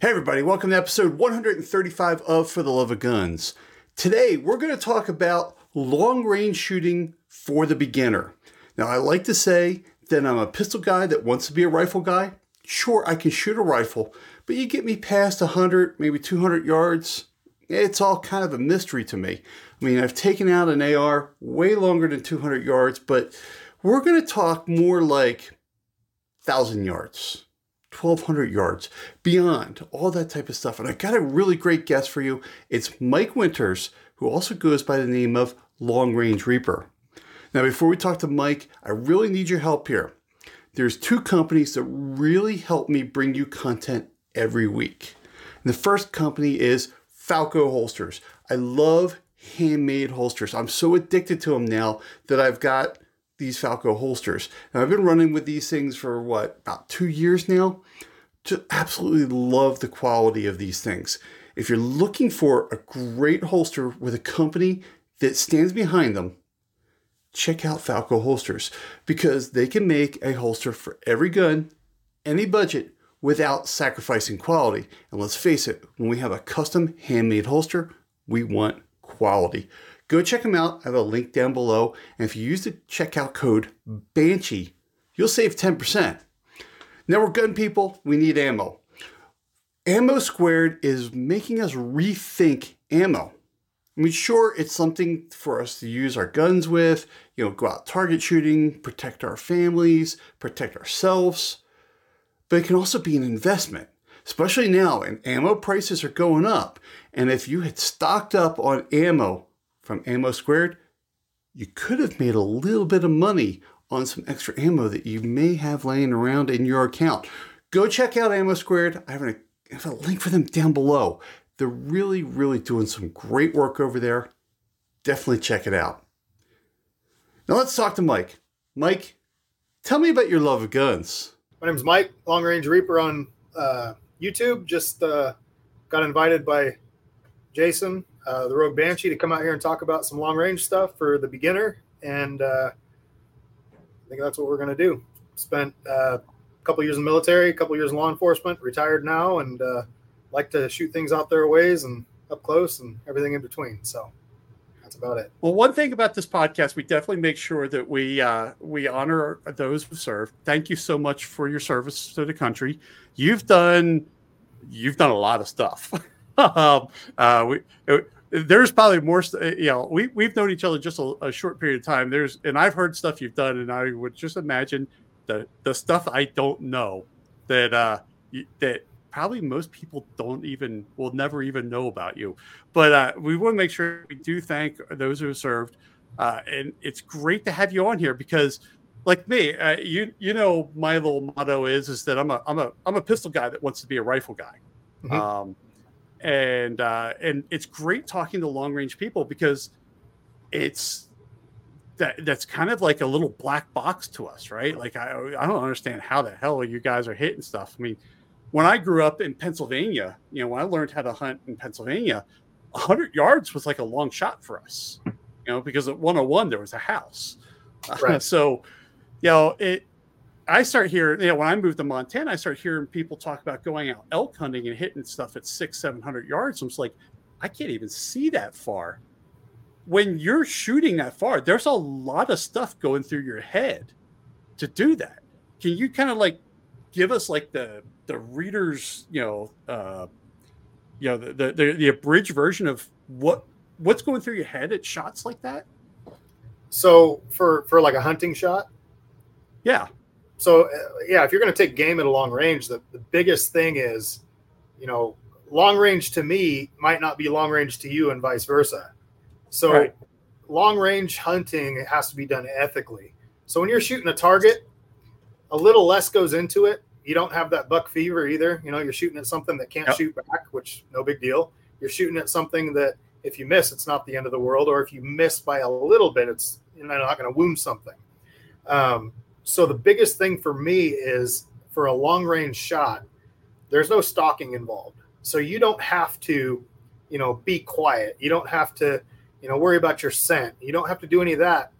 Hey everybody, welcome to episode 135 of For the Love of Guns. Today we're going to talk about long range shooting for the beginner. Now I like to say that I'm a pistol guy that wants to be a rifle guy. Sure, I can shoot a rifle, but you get me past 100, maybe 200 yards, it's all kind of a mystery to me. I mean, I've taken out an AR way longer than 200 yards, but we're going to talk more like 1,000 yards. 1,200 yards, beyond, all that type of stuff. And I got a really great guest for you. It's Mike Winters, who also goes by the name of Long Range Reaper. Now, before we talk to Mike, I really need your help here. There's two companies that really help me bring you content every week. And the first company is Falco Holsters. I love handmade holsters. I'm so addicted to them now that I've got these Falco holsters. Now, I've been running with these things for about 2 years now. Just absolutely love the quality of these things. If you're looking for a great holster with a company that stands behind them, check out Falco Holsters, because they can make a holster for every gun, any budget, without sacrificing quality. And let's face it, when we have a custom handmade holster, we want quality. Go check them out. I have a link down below. And if you use the checkout code Banshee, you'll save 10%. Now we're gun people. We need ammo. Ammo Squared is making us rethink ammo. I mean, sure, it's something for us to use our guns with, you know, go out target shooting, protect our families, protect ourselves. But it can also be an investment, especially now. And ammo prices are going up. And if you had stocked up on ammo from Ammo Squared, you could have made a little bit of money on some extra ammo that you may have laying around in your account. Go check out Ammo Squared. I have a link for them down below. They're really, really doing some great work over there. Definitely check it out. Now let's talk to Mike. Mike, tell me about your love of guns. My name's Mike, Long Range Reaper on YouTube. Just got invited by Jason, the Rogue Banshee, to come out here and talk about some long range stuff for the beginner. And I think that's what we're going to do. Spent a couple years in the military, a couple years in law enforcement, retired now, and like to shoot things out there a ways and up close and everything in between. So that's about it. Well, one thing about this podcast, we definitely make sure that we honor those who serve. Thank you so much for your service to the country. You've done a lot of stuff. There's probably more, you know, we've known each other just a short period of time. And I've heard stuff you've done, and I would just imagine the stuff I don't know that, that probably most people will never even know about you. But we want to make sure we do thank those who have served. And it's great to have you on here because, like me, you know, my little motto is that I'm a pistol guy that wants to be a rifle guy. Mm-hmm. And it's great talking to long range people because that's kind of like a little black box to us, right? Like, I don't understand how the hell you guys are hitting stuff. I mean, when I grew up in Pennsylvania, you know, when I learned how to hunt in Pennsylvania, 100 yards was like a long shot for us, you know, because at 101, there was a house. Right. So, you know, I start hearing, you know, when I moved to Montana, I start hearing people talk about going out elk hunting and hitting stuff at 600-700 yards. I'm just like, I can't even see that far. When you're shooting that far, there's a lot of stuff going through your head to do that. Can you kind of like give us like the readers, you know, the abridged version of what's going through your head at shots like that? So for like a hunting shot? Yeah. So, yeah, if you're going to take game at a long range, the biggest thing is, you know, long range to me might not be long range to you and vice versa. So right. Long range hunting, it has to be done ethically. So when you're shooting a target, a little less goes into it. You don't have that buck fever either. You know, you're shooting at something that can't shoot back, which no big deal. You're shooting at something that if you miss, it's not the end of the world. Or if you miss by a little bit, it's, you know, not going to wound something. So the biggest thing for me is for a long range shot, there's no stalking involved. So you don't have to, you know, be quiet. You don't have to, you know, worry about your scent. You don't have to do any of that.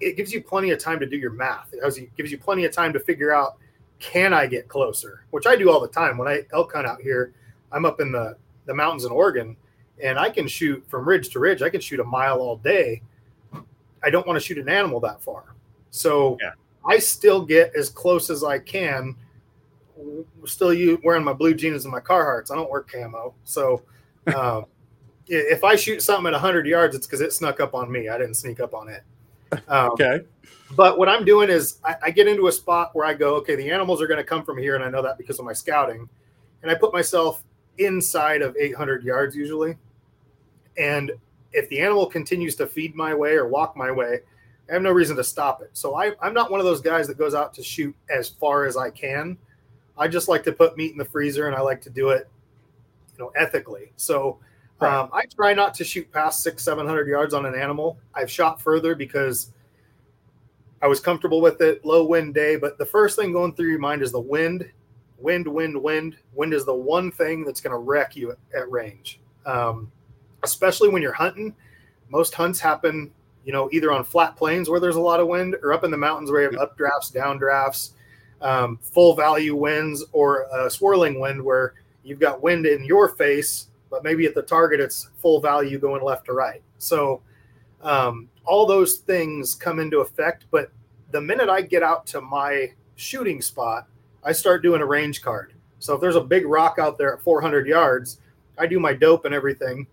It gives you plenty of time to do your math. It gives you plenty of time to figure out, can I get closer? Which I do all the time. When I elk hunt out here, I'm up in the mountains in Oregon, and I can shoot from ridge to ridge. I can shoot a mile all day. I don't want to shoot an animal that far. So yeah. I still get as close as I can. Still wearing my blue jeans and my Carhartts. I don't wear camo. So if I shoot something at 100 yards, it's because it snuck up on me. I didn't sneak up on it. Okay. But what I'm doing is I get into a spot where I go, okay, the animals are going to come from here, and I know that because of my scouting. And I put myself inside of 800 yards usually. And if the animal continues to feed my way or walk my way, I have no reason to stop it. So I'm not one of those guys that goes out to shoot as far as I can. I just like to put meat in the freezer, and I like to do it, ethically. So I try not to shoot past 600-700 yards on an animal. I've shot further because I was comfortable with it. Low wind day, but the first thing going through your mind is the wind. Wind. Wind is the one thing that's going to wreck you at range, especially when you're hunting. Most hunts happen, either on flat plains where there's a lot of wind, or up in the mountains where you have updrafts, downdrafts. Full value winds, or a swirling wind where you've got wind in your face, but maybe at the target it's full value going left to right. So all those things come into effect. But the minute I get out to my shooting spot, I start doing a range card. So if there's a big rock out there at 400 yards, I do my dope and everything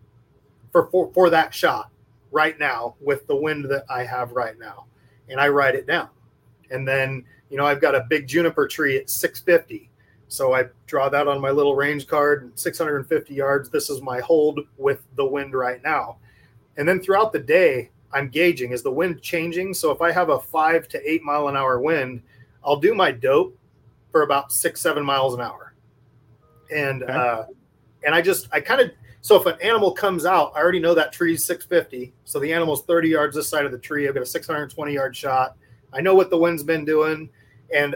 for that shot right now with the wind that I have right now. And I write it down. And then, I've got a big juniper tree at 650. So I draw that on my little range card, 650 yards. This is my hold with the wind right now. And then throughout the day, I'm gauging, is the wind changing? So if I have a 5 to 8 mile an hour wind, I'll do my dope for about 6-7 miles an hour. And, okay. So if an animal comes out, I already know that tree's 650. So the animal's 30 yards this side of the tree. I've got a 620 yard shot. I know what the wind's been doing, and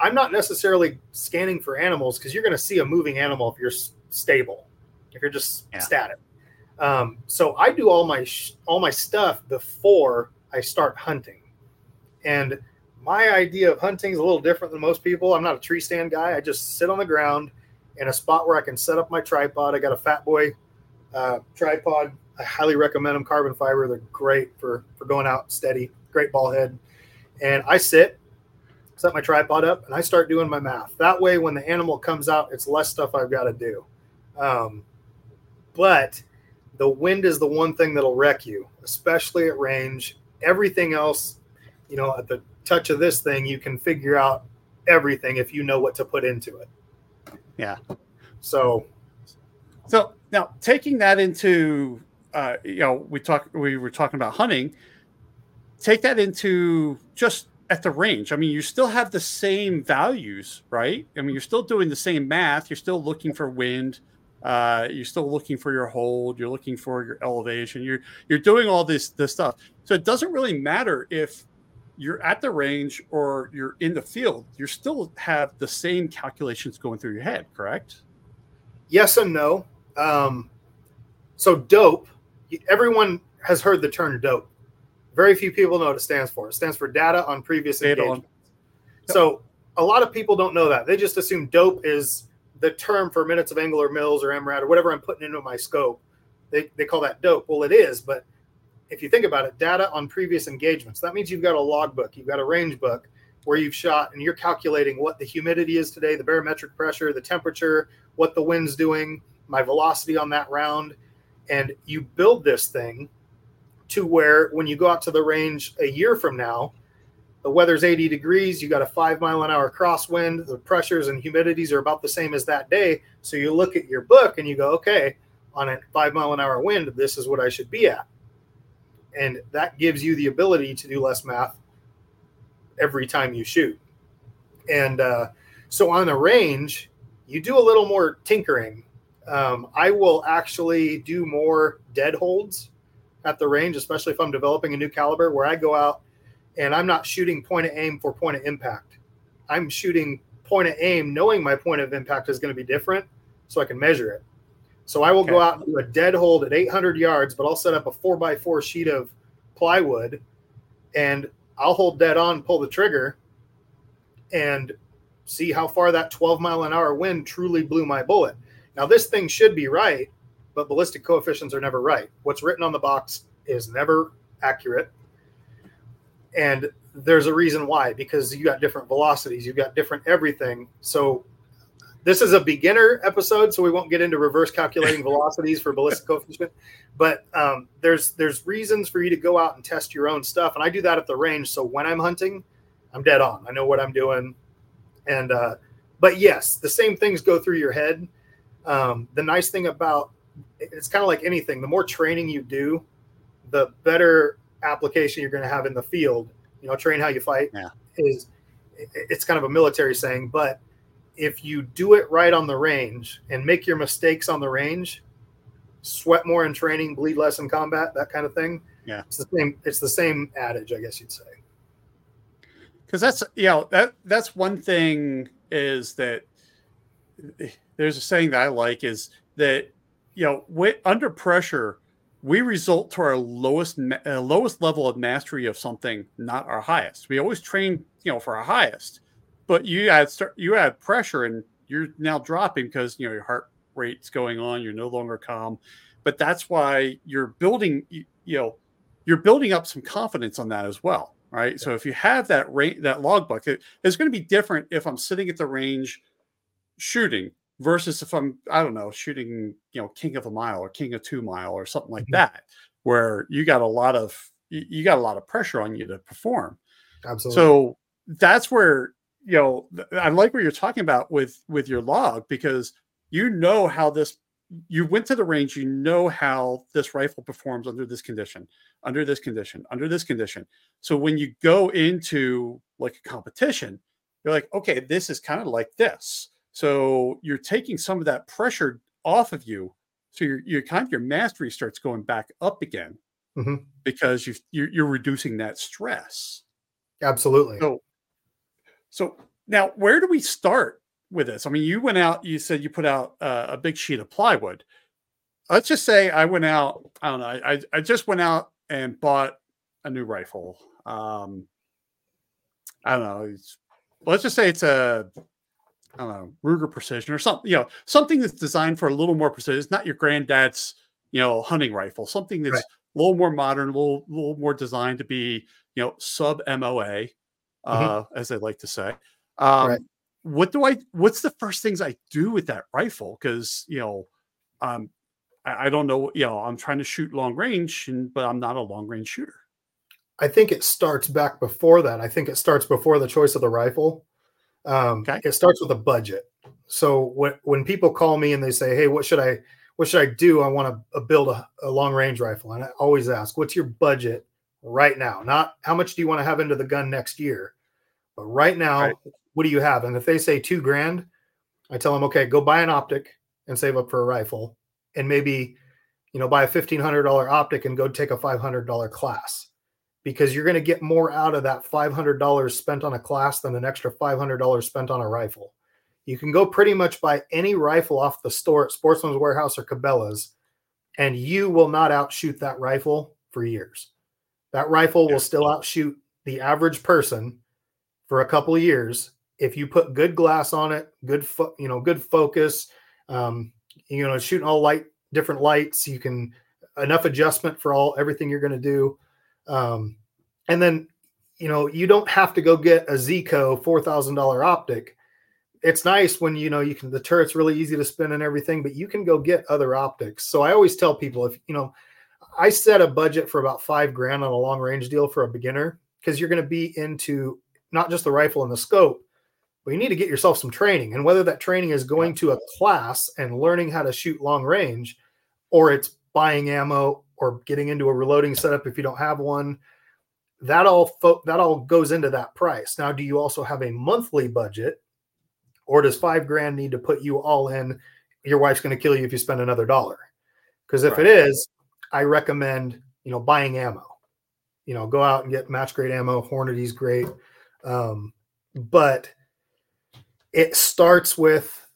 I'm not necessarily scanning for animals because you're going to see a moving animal if you're stable, if you're just static. So I do all my stuff before I start hunting. And my idea of hunting is a little different than most people. I'm not a tree stand guy. I just sit on the ground in a spot where I can set up my tripod. I got a Fat Boy tripod. I highly recommend them. Carbon fiber. They're great for going out steady. Great ball head. And I set my tripod up, and I start doing my math. That way, when the animal comes out, it's less stuff I've got to do. But the wind is the one thing that'll wreck you, especially at range. Everything else, at the touch of this thing, you can figure out everything if you know what to put into it. Yeah. So now taking that into, we were talking about hunting. Take that into just at the range. I mean, you still have the same values, right? I mean, you're still doing the same math. You're still looking for wind. You're still looking for your hold. You're looking for your elevation. You're doing all this stuff. So it doesn't really matter if you're at the range or you're in the field. You still have the same calculations going through your head, correct? Yes and no. So DOPE, everyone has heard the term DOPE. Very few people know what it stands for. It stands for data on previous engagements. So a lot of people don't know that. They just assume DOPE is the term for minutes of angle or mils or MRAD or whatever I'm putting into my scope. They call that DOPE. Well, it is, but if you think about it, data on previous engagements, that means you've got a log book, you've got a range book where you've shot, and you're calculating what the humidity is today, the barometric pressure, the temperature, what the wind's doing, my velocity on that round. And you build this thing to where when you go out to the range a year from now, the weather's 80 degrees, you got a 5 mile an hour crosswind, the pressures and humidities are about the same as that day. So you look at your book and you go, okay, on a 5 mile an hour wind, this is what I should be at. And that gives you the ability to do less math every time you shoot. And so on a range, you do a little more tinkering. I will actually do more dead holds at the range, especially if I'm developing a new caliber, where I go out and I'm not shooting point of aim for point of impact. I'm shooting point of aim knowing my point of impact is going to be different so I can measure it. So I will go out and do a dead hold at 800 yards, but I'll set up a 4x4 sheet of plywood and I'll hold dead on, pull the trigger, and See how far that 12-mile-an-hour wind truly blew my bullet. Now, this thing should be right, but ballistic coefficients are never right. What's written on the box is never accurate. And there's a reason why, because you got different velocities, you got different everything. So this is a beginner episode, so we won't get into reverse calculating velocities for ballistic coefficient. But there's reasons for you to go out and test your own stuff. And I do that at the range. So when I'm hunting, I'm dead on. I know what I'm doing. And but yes, the same things go through your head. The nice thing about it's kind of like anything. The more training you do, the better application you're going to have in the field. You know, train how you fight is it's kind of a military saying, but if you do it right on the range and make your mistakes on the range, sweat more in training, bleed less in combat, that kind of thing. Yeah, it's the same adage, I guess you'd say. Because that's, you know, that's one thing is that there's a saying that I like is that, you know, under pressure, we result to our lowest level of mastery of something, not our highest. We always train, you know, for our highest, but you add pressure and you're now dropping because, you know, your heart rate's going on. You're no longer calm, but that's why you're building up some confidence on that as well. Right. Yeah. So if you have that log book, it's going to be different if I'm sitting at the range shooting versus if I'm, I don't know, shooting, you know, king of a mile or king of 2 mile or something like that, where you got a lot of pressure on you to perform. Absolutely. So that's where, you know, I like what you're talking about with your log, because you know how this, you went to the range, you know how this rifle performs under this condition, under this condition, under this condition. So when you go into like a competition, you're like, okay, this is kind of like this. So you're taking some of that pressure off of you. So your kind of your mastery starts going back up again because you're reducing that stress. Absolutely. So now where do we start with this? I mean, you went out, you said you put out a big sheet of plywood. Let's just say I went out, I don't know. I just went out and bought a new rifle. I don't know. Let's just say it's a, I don't know, Ruger Precision or something, you know, something that's designed for a little more precision. It's not your granddad's, you know, hunting rifle, something that's a little more modern, a little more designed to be, you know, sub MOA, as they like to say. What's the first things I do with that rifle? Cause you know, I don't know, you know, I'm trying to shoot long range, but I'm not a long range shooter. I think it starts back before that. I think it starts before the choice of the rifle. Okay. It starts with a budget. So when people call me and they say, hey, what should I do? I want to build a long range rifle. And I always ask, what's your budget right now? Not how much do you want to have into the gun next year, but right now, what do you have? And if they say $2,000, I tell them, okay, go buy an optic and save up for a rifle. And maybe, you know, buy a $1,500 optic and go take a $500 class, because you're going to get more out of that $500 spent on a class than an extra $500 spent on a rifle. You can go pretty much buy any rifle off the store at Sportsman's Warehouse or Cabela's, and you will not outshoot that rifle for years. That rifle will still outshoot the average person for a couple of years if you put good glass on it, good focus, you know, shooting all different lights. You can enough adjustment for everything you're going to do. And then, you know, you don't have to go get a Zico $4,000 optic. It's nice when, you know, the turret's really easy to spin and everything, but you can go get other optics. So I always tell people, if, you know, I set a budget for about $5,000 on a long range deal for a beginner, because you're going to be into not just the rifle and the scope, but you need to get yourself some training. And whether that training is going to a class and learning how to shoot long range, or it's buying ammo, or getting into a reloading setup if you don't have one, that all goes into that price. Now, do you also have a monthly budget, or does $5,000 need to put you all in? Your wife's going to kill you if you spend another dollar. Because if it is, I recommend, you know, buying ammo. You know, go out and get match grade ammo. Hornady's great, but it starts with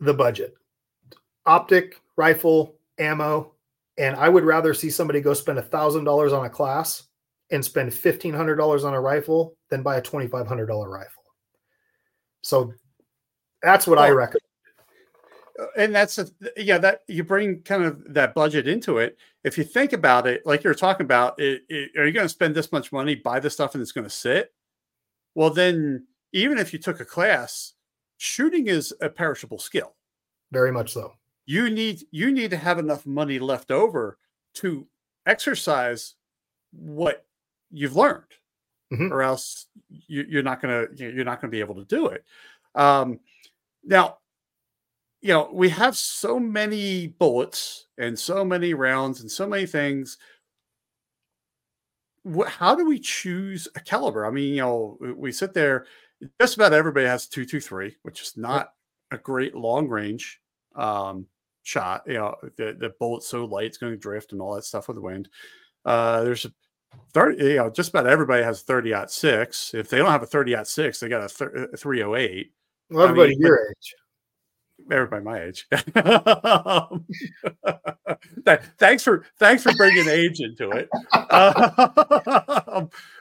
the budget: optic, rifle, ammo. And I would rather see somebody go spend $1,000 on a class and spend $1,500 on a rifle than buy a $2,500 rifle. So that's what I recommend. And that's that you bring kind of that budget into it. If you think about it, like you're talking about, are you going to spend this much money, buy the stuff, and it's going to sit? Well, then even if you took a class, shooting is a perishable skill. Very much so. You need to have enough money left over to exercise what you've learned, or else you're not gonna be able to do it. Now, you know, we have so many bullets and so many rounds and so many things. How do we choose a caliber? I mean, you know, we sit there. Just about everybody has 223, which is not a great long range shot. You know, the bullet's so light, it's going to drift and all that stuff with the wind. There's a 30. You know, just about everybody has 30-06. If they don't have a 30-06, they got a 308. Well, everybody your age. Everybody my age. Thanks for bringing age into it.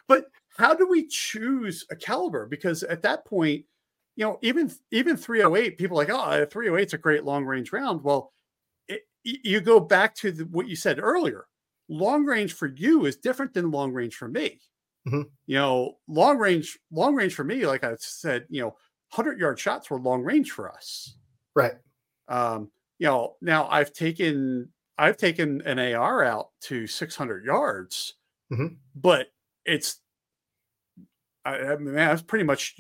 But how do we choose a caliber? Because at that point, you know, even 308, people are like, oh, 308's a great long range round. Well, you go back to what you said earlier. Long range for you is different than long range for me. You know, long range for me, like I said, you know, 100-yard shots were long range for us. Right. You know, now I've taken an AR out to 600 yards, but it's, I mean, that's pretty much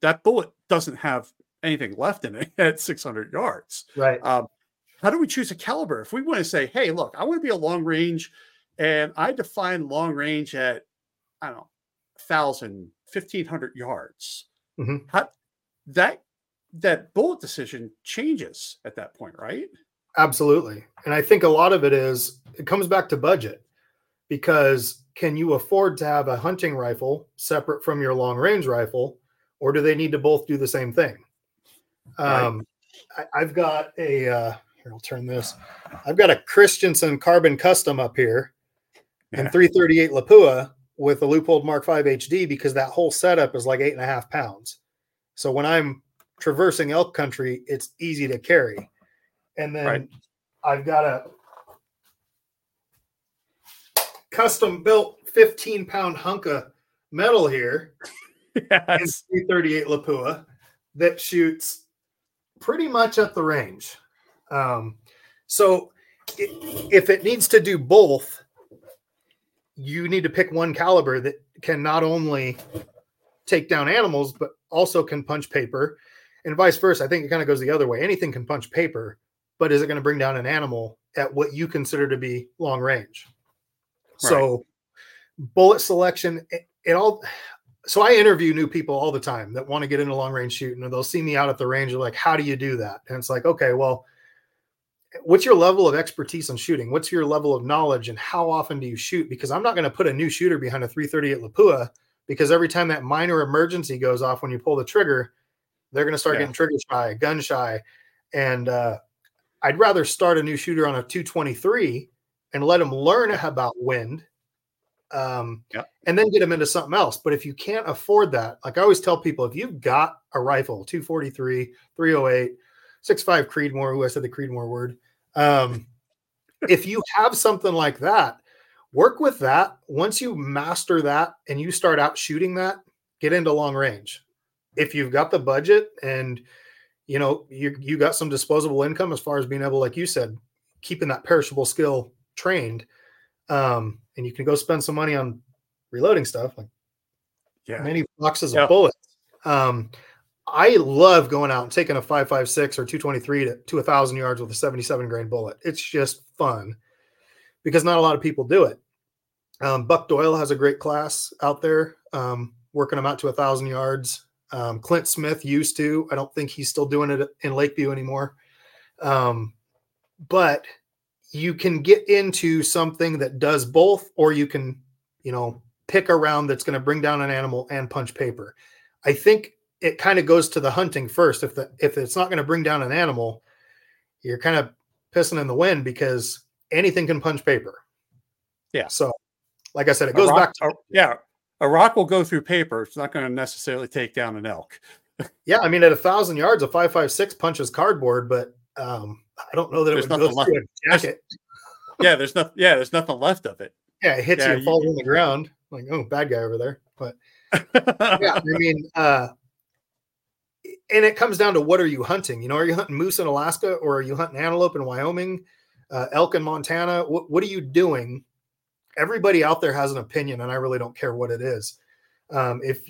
that bullet doesn't have anything left in it at 600 yards. Right. How do we choose a caliber? If we want to say, hey, look, I want to be a long range, and I define long range at, I don't know, 1,000, 1,500 yards. How, that bullet decision changes at that point, right? Absolutely. And I think a lot of it comes back to budget, because can you afford to have a hunting rifle separate from your long range rifle, or do they need to both do the same thing? Right. I've got a, here, I'll turn this. I've got a Christensen Carbon Custom up here and 338 Lapua with a Leupold Mark 5 HD, because that whole setup is like 8.5 pounds. So when I'm traversing elk country, it's easy to carry. And then I've got a custom built 15-pound hunk of metal here. Yes. And 338 Lapua that shoots pretty much at the range. So if it needs to do both, you need to pick one caliber that can not only take down animals, but also can punch paper, and vice versa. I think it kind of goes the other way. Anything can punch paper, but is it going to bring down an animal at what you consider to be long range? Right. So bullet selection, it all. So I interview new people all the time that want to get into long range shooting, and they'll see me out at the range. They're like, how do you do that? And it's like, okay, well, what's your level of expertise in shooting? What's your level of knowledge, and how often do you shoot? Because I'm not going to put a new shooter behind a 338 Lapua, because every time that minor emergency goes off when you pull the trigger, they're going to start getting trigger shy, gun shy. And I'd rather start a new shooter on a 223 and let them learn about wind and then get them into something else. But if you can't afford that, like I always tell people, if you've got a rifle, 243, 308, 6.5 Creedmoor, who I said the Creedmoor word. If you have something like that, work with that. Once you master that and you start out shooting that, get into long range. If you've got the budget and, you know, you got some disposable income as far as being able, like you said, keeping that perishable skill trained, and you can go spend some money on reloading stuff, like many boxes of bullets. I love going out and taking a 5.56 or 223 to 1,000 yards with a 77 grain bullet. It's just fun, because not a lot of people do it. Buck Doyle has a great class out there, working them out to 1,000 yards. Clint Smith used to. I don't think he's still doing it in Lakeview anymore. But you can get into something that does both, or you can, you know, pick a round that's going to bring down an animal and punch paper. I think it kind of goes to the hunting first. If it's not going to bring down an animal, you're kind of pissing in the wind, because anything can punch paper. Yeah. So like I said, it goes back to a rock will go through paper. It's not going to necessarily take down an elk. Yeah, I mean, at 1,000 yards, a 5.56 punches cardboard, but I don't know that there's it would go left. Through a jacket. There's nothing left of it. Yeah, it hits you and falls on the ground. Like, oh, bad guy over there. But yeah, I mean, and it comes down to what are you hunting? You know, are you hunting moose in Alaska, or are you hunting antelope in Wyoming, elk in Montana? What are you doing? Everybody out there has an opinion, and I really don't care what it is. If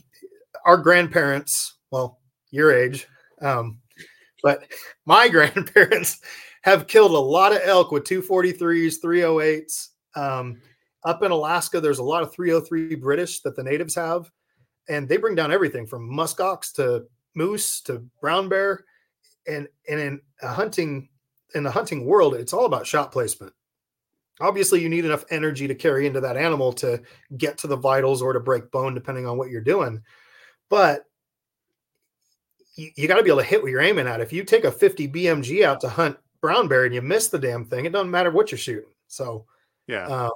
our grandparents, well, your age, but my grandparents have killed a lot of elk with 243s, 308s. Up in Alaska, there's a lot of 303 British that the natives have, and they bring down everything from muskox to moose to brown bear. And in the hunting world, it's all about shot placement. Obviously, you need enough energy to carry into that animal to get to the vitals or to break bone, depending on what you're doing. But you got to be able to hit what you're aiming at. If you take a 50 BMG out to hunt brown bear and you miss the damn thing, it doesn't matter what you're shooting. So I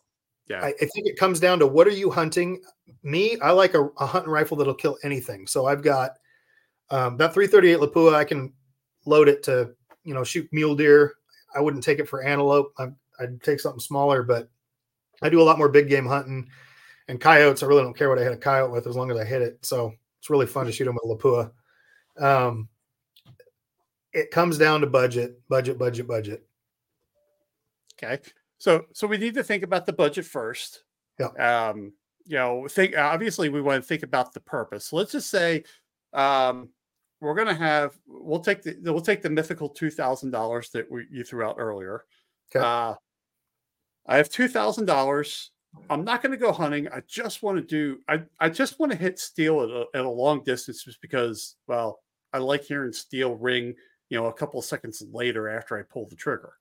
think it comes down to what are you hunting. Me, I like a hunting rifle that'll kill anything. So I've got that 338 Lapua. I can load it to, you know, shoot mule deer. I wouldn't take it for antelope. I'd take something smaller, but I do a lot more big game hunting, and coyotes. I really don't care what I hit a coyote with as long as I hit it. So it's really fun to shoot them with Lapua. It comes down to budget. Okay. So we need to think about the budget first. Yeah. You know, obviously we want to think about the purpose. Let's just say, we'll take the mythical $2,000 that you threw out earlier. Okay. I have $2,000. I'm not going to go hunting. I just want to hit steel at a long distance, just because, well, I like hearing steel ring, you know, a couple of seconds later after I pull the trigger.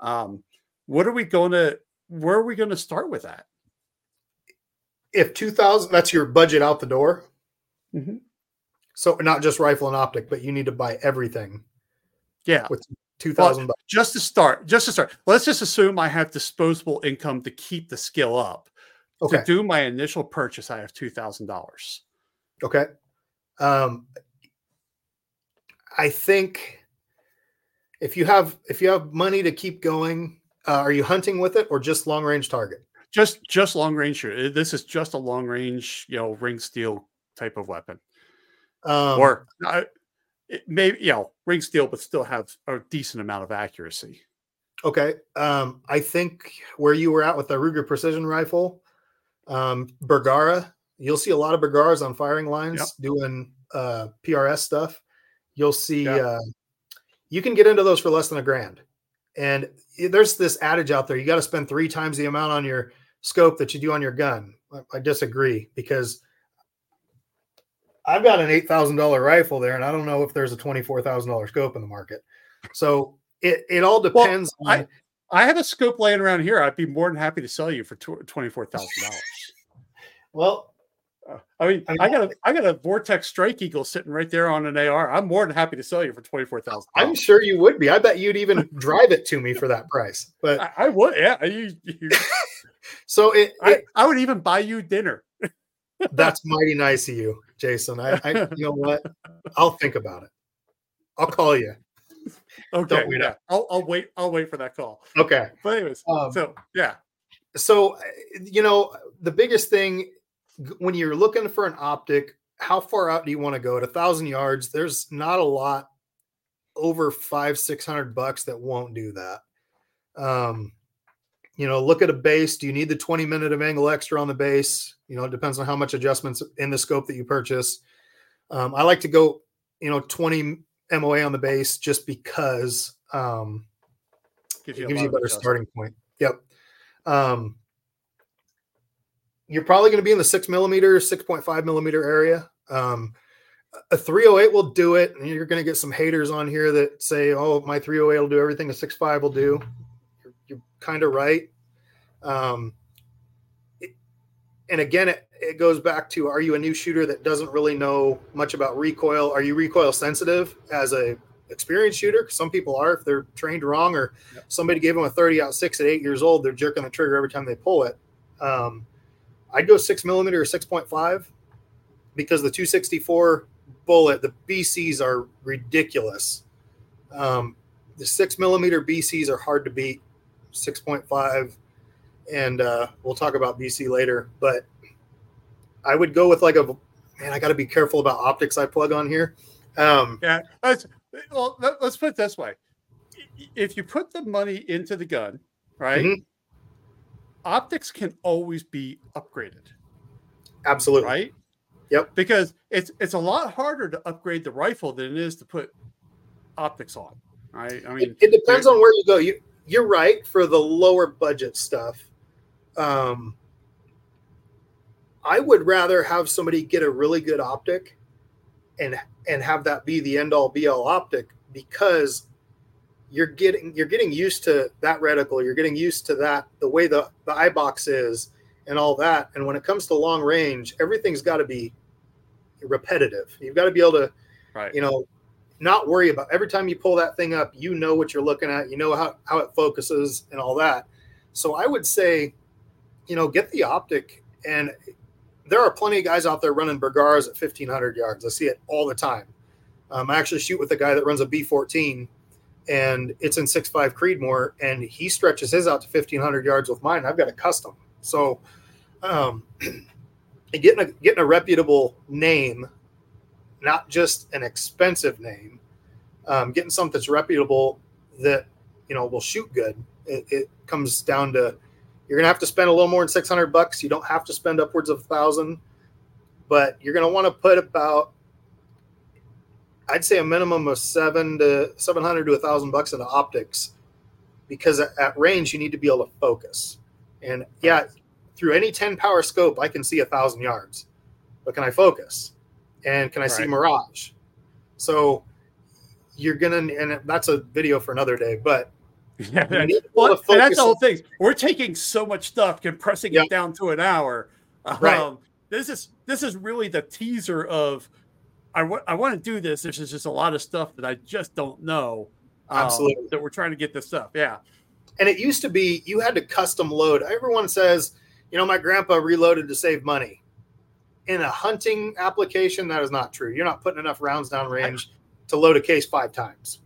Where are we going to start with that? If 2,000, that's your budget out the door. Mm-hmm. So not just rifle and optic, but you need to buy everything. Yeah. With $2,000. Well, just to start, let's just assume I have disposable income to keep the skill up. Okay. To do my initial purchase, I have $2,000. Okay. I think if you have money to keep going, are you hunting with it or just long range target? Just long range. This is just a long range, you know, ring steel type of weapon, or maybe, you know, ring steel, but still have a decent amount of accuracy. Okay. I think where you were at with the Ruger precision rifle, Bergara, you'll see a lot of Bergaras on firing lines. Yep. Doing PRS stuff. You'll see, yeah. You can get into those for less than $1,000. And there's this adage out there, you got to spend 3 times the amount on your scope that you do on your gun. I disagree, because I've got an $8,000 rifle there, and I don't know if there's a $24,000 scope in the market. So it all depends. Well, I have a scope laying around here. I'd be more than happy to sell you for $24,000. Well, I mean, I got a Vortex Strike Eagle sitting right there on an AR. I'm more than happy to sell you for $24,000. I'm sure you would be. I bet you'd even drive it to me for that price. But I would, yeah. So I would even buy you dinner. That's mighty nice of you, Jason. You know what? I'll think about it. I'll call you. Okay. Yeah. I'll wait for that call. Okay. But anyways, so yeah. So, you know, the biggest thing when you're looking for an optic, how far out do you want to go? At 1,000 yards, there's not a lot over $500-$600 that won't do that. You know, look at a base. Do you need the 20 minute of angle extra on the base? You know, it depends on how much adjustments in the scope that you purchase. I like to go, you know, 20 MOA on the base, just because it gives you a better starting point. Yep. You're probably going to be in the 6mm, 6.5 millimeter area. A 308 will do it. And you're going to get some haters on here that say, oh, my 308 will do everything a 6.5 will do. You're kind of right. And again, it goes back to, are you a new shooter that doesn't really know much about recoil? Are you recoil sensitive as a experienced shooter? Some people are, if they're trained wrong, or somebody gave them a 30-06 at 8 years old, they're jerking the trigger every time they pull it. I'd go 6mm or 6.5, because the 264 bullet, the BCs are ridiculous. The 6mm BCs are hard to beat. 6.5, and we'll talk about BC later, but I would go with like a, man, I got to be careful about optics I plug on here. Yeah, let's put it this way. If you put the money into the gun, right, mm-hmm. optics can always be upgraded. Absolutely. Right? Yep. Because it's a lot harder to upgrade the rifle than it is to put optics on, right? I mean, it depends on where you go. You're right for the lower budget stuff. I would rather have somebody get a really good optic and have that be the end all be all optic, because you're getting used to that reticle. You're getting used to that, the way the eye box is and all that. And when it comes to long range, everything's got to be repetitive. You've got to be able to, right. Not worry about every time you pull that thing up, what you're looking at, how it focuses and all that. So I would say, get the optic. And there are plenty of guys out there running Bergaras at 1,500 yards. I see it all the time. I actually shoot with a guy that runs a B14, and it's in 6.5 Creedmoor, and he stretches his out to 1,500 yards with mine. I've got a custom. So getting a reputable name, not just an expensive name, getting something that's reputable that, will shoot good. It comes down to, you're going to have to spend a little more than $600. You don't have to spend upwards of $1,000, but you're going to want to put about, I'd say a minimum of $700 to $1,000 into optics, because at range, you need to be able to focus. And yeah, through any 10 power scope, I can see 1,000 yards, but can I focus? And can I see Mirage? So you're going to, and that's a video for another day, but and that's the whole thing. We're taking so much stuff, compressing it down to an hour. Right. This is really the teaser of, I want to do this. This is just a lot of stuff that I just don't know. Absolutely. That we're trying to get this stuff. Yeah. And it used to be, you had to custom load. Everyone says, my grandpa reloaded to save money. In a hunting application, that is not true. You're not putting enough rounds downrange to load a case 5 times.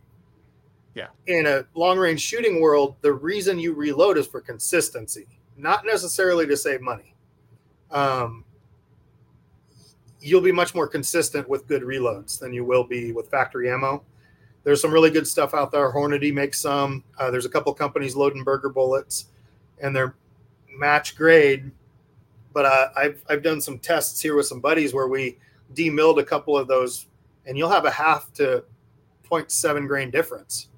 Yeah. In a long-range shooting world, the reason you reload is for consistency, not necessarily to save money. You'll be much more consistent with good reloads than you will be with factory ammo. There's some really good stuff out there. Hornady makes some. There's a couple companies loading Burger bullets, and they're match grade. But I've done some tests here with some buddies where we demilled a couple of those, and you'll have a 0.5 to 0.7 grain difference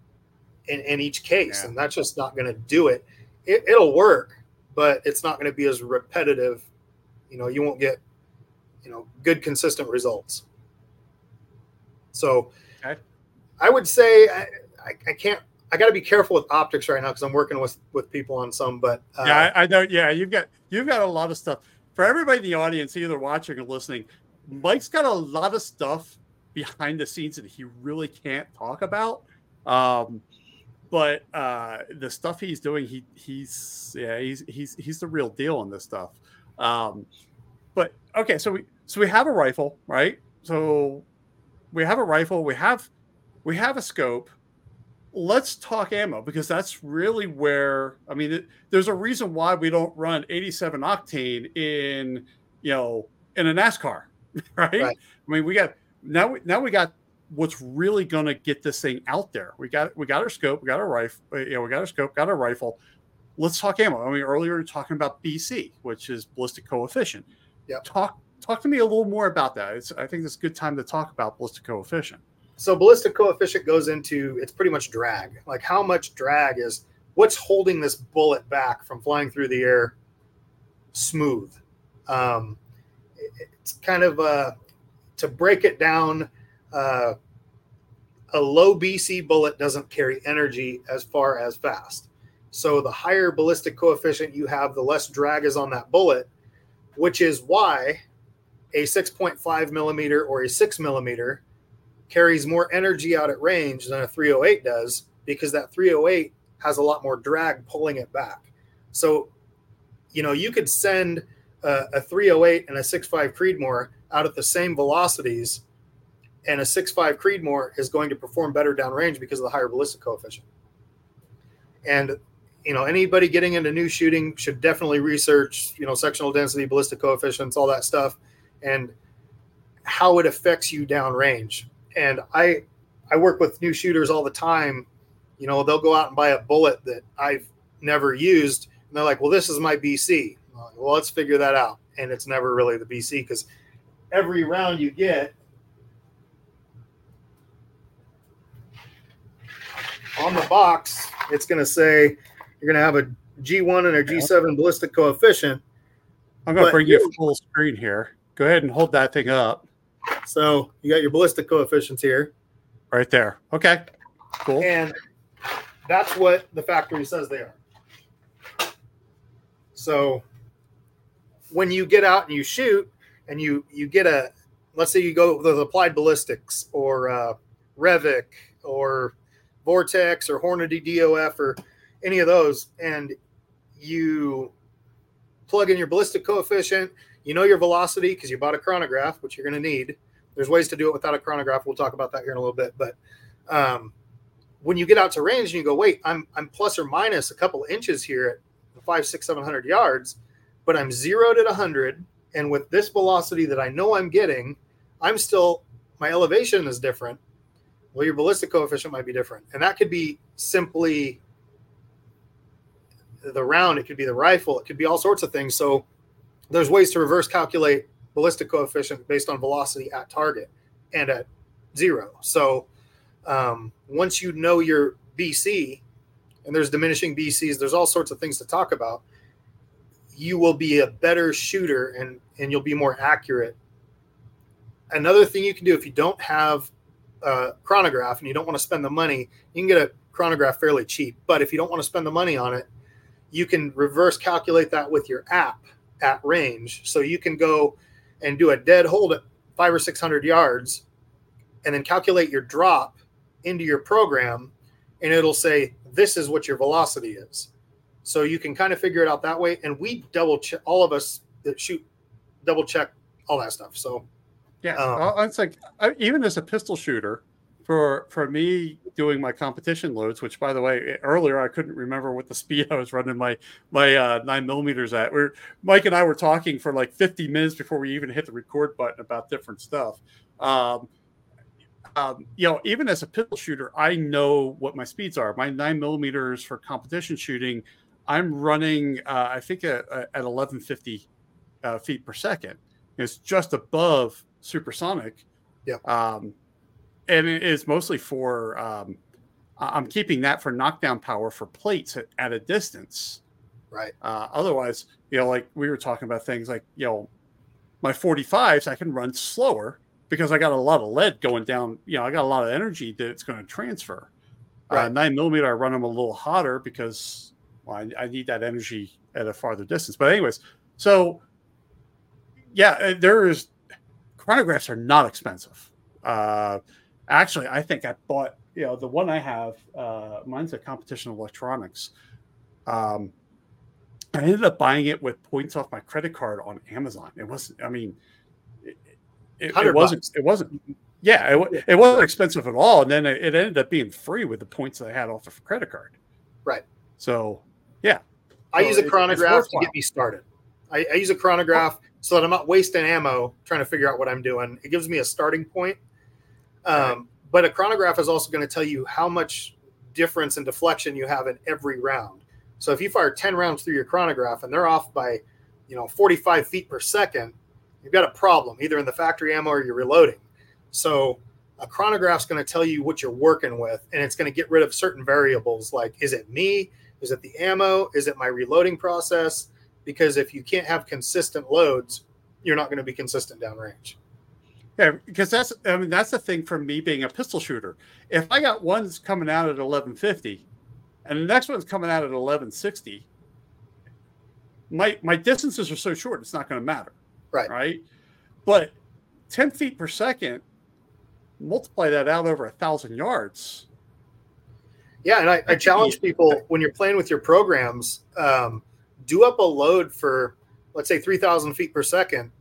in each case. Yeah. And that's just not going to do it. It'll work, but it's not going to be as repetitive. You won't get, good, consistent results. So okay. I would say I got to be careful with optics right now, because I'm working with people on some, but I know. Yeah. You've got a lot of stuff. For everybody in the audience, either watching or listening, Mike's got a lot of stuff behind the scenes that he really can't talk about. But the stuff he's doing, he's the real deal on this stuff. But okay. So we have a rifle, right? So we have a rifle. We have a scope. Let's talk ammo, because that's really where, there's a reason why we don't run 87 octane in a NASCAR, right? We got what's really going to get this thing out there. We got our scope, we got our rifle, got our rifle. Let's talk ammo. Earlier we were talking about BC, which is ballistic coefficient. Yeah. Talk to me a little more about that. I think it's a good time to talk about ballistic coefficient. So ballistic coefficient goes into, it's pretty much drag. Like how much drag is, what's holding this bullet back from flying through the air smooth? It's kind of, to break it down, a low BC bullet doesn't carry energy as far as fast. So the higher ballistic coefficient you have, the less drag is on that bullet, which is why a 6.5 millimeter or a 6 millimeter carries more energy out at range than a 308 does, because that 308 has a lot more drag pulling it back. So, you could send a 308 and a 6.5 Creedmoor out at the same velocities and a 6.5 Creedmoor is going to perform better downrange because of the higher ballistic coefficient. And, you know, anybody getting into new shooting should definitely research, you know, sectional density, ballistic coefficients, all that stuff, and how it affects you downrange. And I work with new shooters all the time. You know, they'll go out and buy a bullet that I've never used, and they're like, well, this is my BC. I'm like, well, let's figure that out. And it's never really the BC, because every round you get on the box, it's going to say you're going to have a G1 and a G7 ballistic coefficient. I'm going to bring you full screen here. Go ahead and hold that thing up. So you got your ballistic coefficients here. Right there. Okay, cool. And that's what the factory says they are. So when you get out and you shoot and you get a, let's say you go with Applied Ballistics or Revic or Vortex or Hornady DOF or any of those, and you plug in your ballistic coefficient, you know your velocity because you bought a chronograph, which you're going to need. There's ways to do it without a chronograph. We'll talk about that here in a little bit. But when you get out to range and you go, wait, I'm plus or minus a couple inches here at 500, 600, 700 yards, but I'm 0 to 100, and with this velocity that I know I'm getting, I'm still, my elevation is different. Well, your ballistic coefficient might be different, and that could be simply the round. It could be the rifle. It could be all sorts of things. So there's ways to reverse calculate ballistic coefficient based on velocity at target and at 0. So once you know your BC, and there's diminishing BCs, there's all sorts of things to talk about, you will be a better shooter and you'll be more accurate. Another thing you can do if you don't have chronograph and you don't want to spend the money, you can get a chronograph fairly cheap. But if you don't want to spend the money on it, you can reverse calculate that with your app at range. So you can go and do a dead hold at 500 or 600 yards and then calculate your drop into your program, and it'll say, this is what your velocity is. So you can kind of figure it out that way. And we double check, all of us that shoot double check all that stuff. So yeah, it's like, even as a pistol shooter, for me doing my competition loads, which, by the way, earlier I couldn't remember what the speed I was running my 9mm at. Mike and I were talking for like 50 minutes before we even hit the record button about different stuff. You know, even as a pistol shooter, I know what my speeds are. My 9mm for competition shooting, I'm running, I think, at 1150 feet per second. It's just above supersonic. Yeah. And it is mostly for, I'm keeping that for knockdown power for plates at a distance. Right. Otherwise, you know, like we were talking about things like, you know, my 45s, I can run slower because I got a lot of lead going down. You know, I got a lot of energy that it's going to transfer. Right. 9mm, I run them a little hotter because, well, I need that energy at a farther distance. But anyways, so yeah, chronographs are not expensive. Actually, I think I bought, you know, the one I have, mine's a Competition Electronics. I ended up buying it with points off my credit card on Amazon. It wasn't, I mean, it wasn't expensive at all. And then it ended up being free with the points that I had off of creded card. Right. So, yeah. I use a chronograph to get me started. I use a chronograph so that I'm not wasting ammo trying to figure out what I'm doing. It gives me a starting point. Right. But a chronograph is also going to tell you how much difference in deflection you have in every round. So if you fire 10 rounds through your chronograph and they're off by, you know, 45 feet per second, you've got a problem either in the factory ammo or you're reloading. So a chronograph's going to tell you what you're working with, and it's going to get rid of certain variables. Like, is it me? Is it the ammo? Is it my reloading process? Because if you can't have consistent loads, you're not going to be consistent downrange. Yeah, because that's the thing for me being a pistol shooter. If I got one's coming out at 1150 and the next one's coming out at 1160, my distances are so short, it's not going to matter. Right. Right. But 10 feet per second, multiply that out over 1,000 yards. Yeah, and I challenge people when you're playing with your programs, do up a load for, let's say, 3,000 feet per second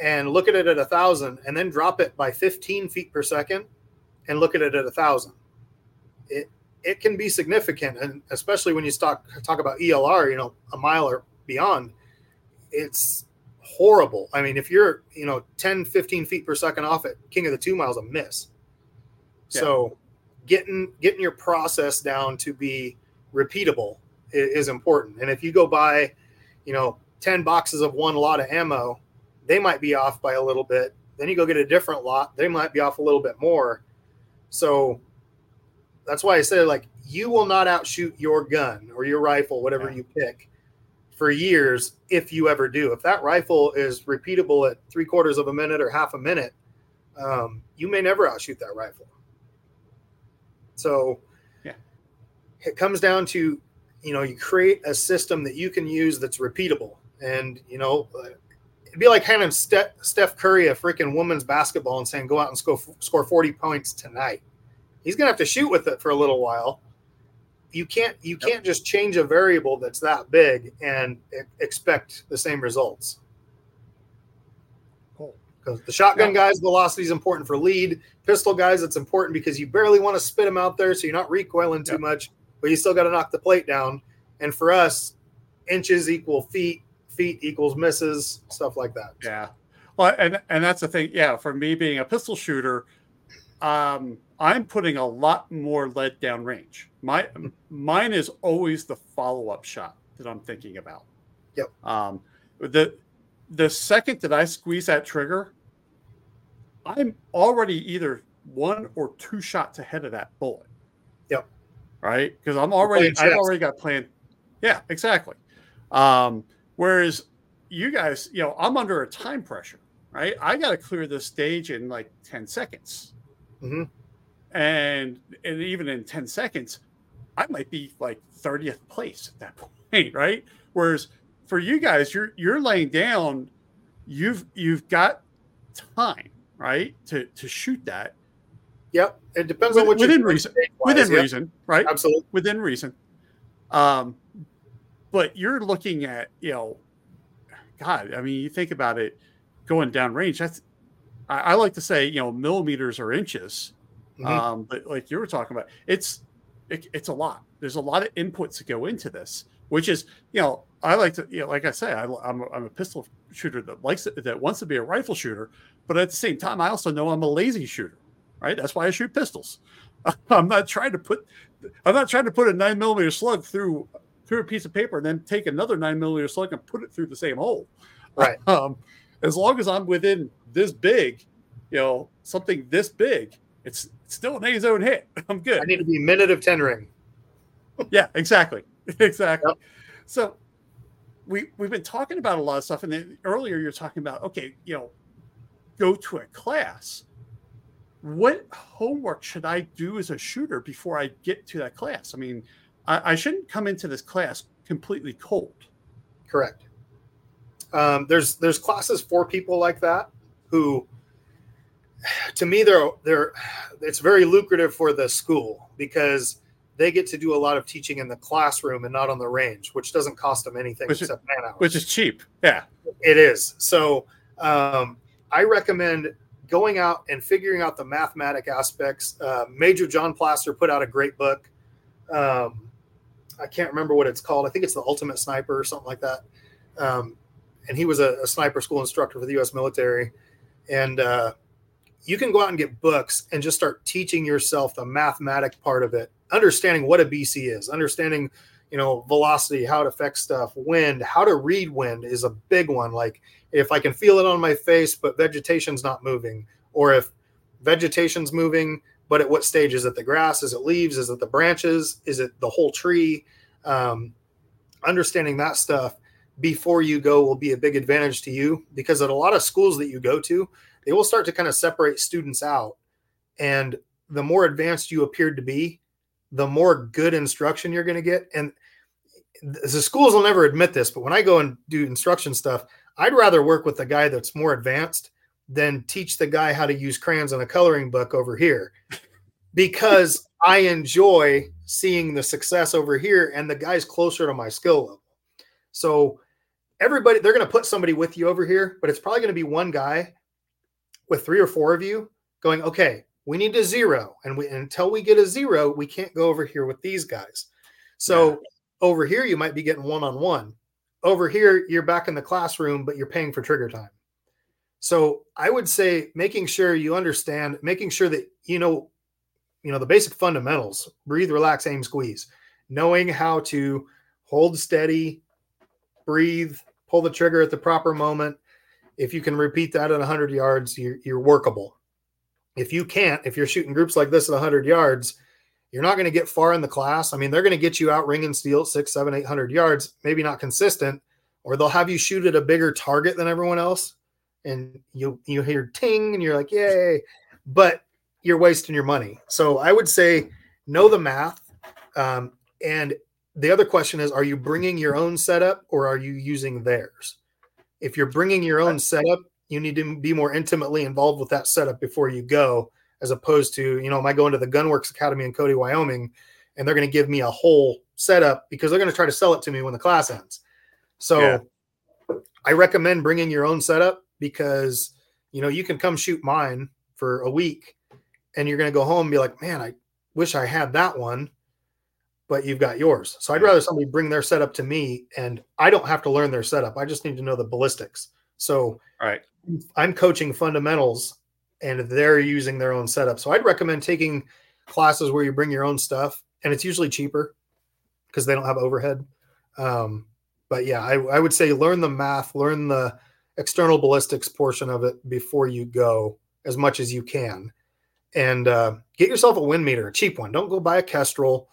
and look at it at 1,000 and then drop it by 15 feet per second and look at it at 1,000. It can be significant, and especially when you talk about ELR, you know, a mile or beyond, it's horrible. I mean, if you're, you know, 10, 15 feet per second off at King of the 2 miles, a miss. Yeah. So getting your process down to be repeatable is important. And if you go buy, you know, 10 boxes of one lot of ammo, they might be off by a little bit. Then you go get a different lot. They might be off a little bit more. So that's why I said, like, you will not outshoot your gun or your rifle, whatever you pick, for years, if you ever do. If that rifle is repeatable at 3/4 of a minute or half a minute, you may never outshoot that rifle. So it comes down to, you know, you create a system that you can use that's repeatable. And, you know, it'd be like handing Steph Curry a freaking women's basketball and saying, go out and score 40 points tonight. He's going to have to shoot with it for a little while. You can't just change a variable that's that big and expect the same results. Cool. Because the shotgun guys, velocity is important for lead. Pistol guys, it's important because you barely want to spit them out there, so you're not recoiling too much, but you still got to knock the plate down. And for us, inches equal feet. Feet equals misses, stuff like that. Yeah. Well, and that's the thing. Yeah. For me being a pistol shooter, I'm putting a lot more lead down range. Mine is always the follow-up shot that I'm thinking about. Yep. The second that I squeeze that trigger, I'm already either one or two shots ahead of that bullet. Yep. Right. Because I've already got planned. Yeah, exactly. Whereas you guys, you know, I'm under a time pressure, right? I got to clear this stage in like 10 seconds. Mm-hmm. And even in 10 seconds, I might be like 30th place at that point, right? Whereas for you guys, you're laying down, you've got time, right, to shoot that. Yep. It depends on what within reason. Within reason, right? Absolutely. Within reason. But you're looking at, you know, God, I mean, you think about it going down range. That's, I like to say, you know, millimeters or inches. Mm-hmm. But like you were talking about, it's a lot. There's a lot of inputs that go into this, which is, you know, I like to, you know, like I say, I'm a pistol shooter that wants to be a rifle shooter, but at the same time, I also know I'm a lazy shooter, right? That's why I shoot pistols. I'm not trying to put a 9mm slug through a piece of paper and then take another 9mm slug and put it through the same hole. Right. As long as I'm within this big, you know, something this big, it's still an A zone hit. I'm good. I need to be minute of 10 ring. Yeah, exactly. Exactly. Yep. So we've been talking about a lot of stuff. And then earlier you're talking about, okay, you know, go to a class. What homework should I do as a shooter before I get to that class? I mean, I shouldn't come into this class completely cold. Correct. There's classes for people like that who, to me, it's very lucrative for the school because they get to do a lot of teaching in the classroom and not on the range, which doesn't cost them anything except man hours. Which is cheap. Yeah, it is. So I recommend going out and figuring out the mathematic aspects. Major John Plaster put out a great book. I can't remember what it's called. I think it's The Ultimate Sniper or something like that. And he was a sniper school instructor for the U.S. military. And you can go out and get books and just start teaching yourself the mathematic part of it, understanding what a BC is, understanding, you know, velocity, how it affects stuff, wind, how to read wind is a big one. Like if I can feel it on my face, but vegetation's not moving, or if vegetation's moving, but at what stage? Is it the grass? Is it leaves? Is it the branches? Is it the whole tree? Understanding that stuff before you go will be a big advantage to you, because at a lot of schools that you go to, they will start to kind of separate students out. And the more advanced you appeared to be, the more good instruction you're going to get. And the schools will never admit this, but when I go and do instruction stuff, I'd rather work with the guy that's more advanced than teach the guy how to use crayons in a coloring book over here, because I enjoy seeing the success over here and the guy's closer to my skill level. So everybody, they're going to put somebody with you over here, but it's probably going to be one guy with three or four of you going, okay, we need to zero. And until we get a zero, we can't go over here with these guys. So over here, you might be getting one-on-one. Over here, you're back in the classroom, but you're paying for trigger time. So I would say making sure you understand, making sure that you know the basic fundamentals, breathe, relax, aim, squeeze, knowing how to hold steady, breathe, pull the trigger at the proper moment. If you can repeat that at 100 yards, you're workable. If you can't, if you're shooting groups like this at 100 yards, you're not going to get far in the class. I mean, they're going to get you out ring and steel 600, 700, 800 yards, maybe not consistent, or they'll have you shoot at a bigger target than everyone else. And you hear ting and you're like, yay, but you're wasting your money. So I would say know the math. And the other question is, are you bringing your own setup or are you using theirs? If you're bringing your own setup, you need to be more intimately involved with that setup before you go, as opposed to, you know, am I going to the Gunworks Academy in Cody, Wyoming, and they're going to give me a whole setup because they're going to try to sell it to me when the class ends. So I recommend bringing your own setup, because, you know, you can come shoot mine for a week and you're going to go home and be like, man, I wish I had that one, but you've got yours. So I'd rather somebody bring their setup to me and I don't have to learn their setup. I just need to know the ballistics. So I'm coaching fundamentals and they're using their own setup. So I'd recommend taking classes where you bring your own stuff, and it's usually cheaper because they don't have overhead. But yeah, I would say learn the math, learn the external ballistics portion of it before you go as much as you can, and get yourself a wind meter, a cheap one. Don't go buy a Kestrel.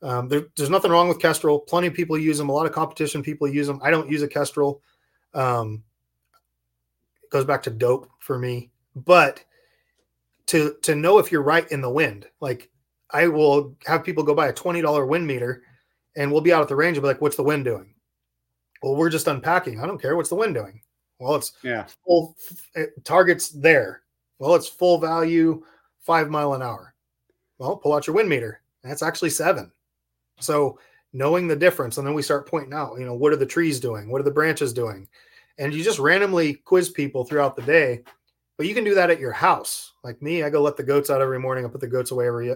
There's nothing wrong with Kestrel. Plenty of people use them. A lot of competition people use them. I don't use a Kestrel. It goes back to DOPE for me, but to know if you're right in the wind. Like, I will have people go buy a $20 wind meter and we'll be out at the range and be like, what's the wind doing? Well, we're just unpacking. I don't care. What's the wind doing? Well, it's full targets there. Well, it's full value, 5 mile an hour. Well, pull out your wind meter. That's actually 7. So knowing the difference. And then we start pointing out, you know, what are the trees doing? What are the branches doing? And you just randomly quiz people throughout the day. But you can do that at your house. Like me, I go let the goats out every morning. I put the goats away every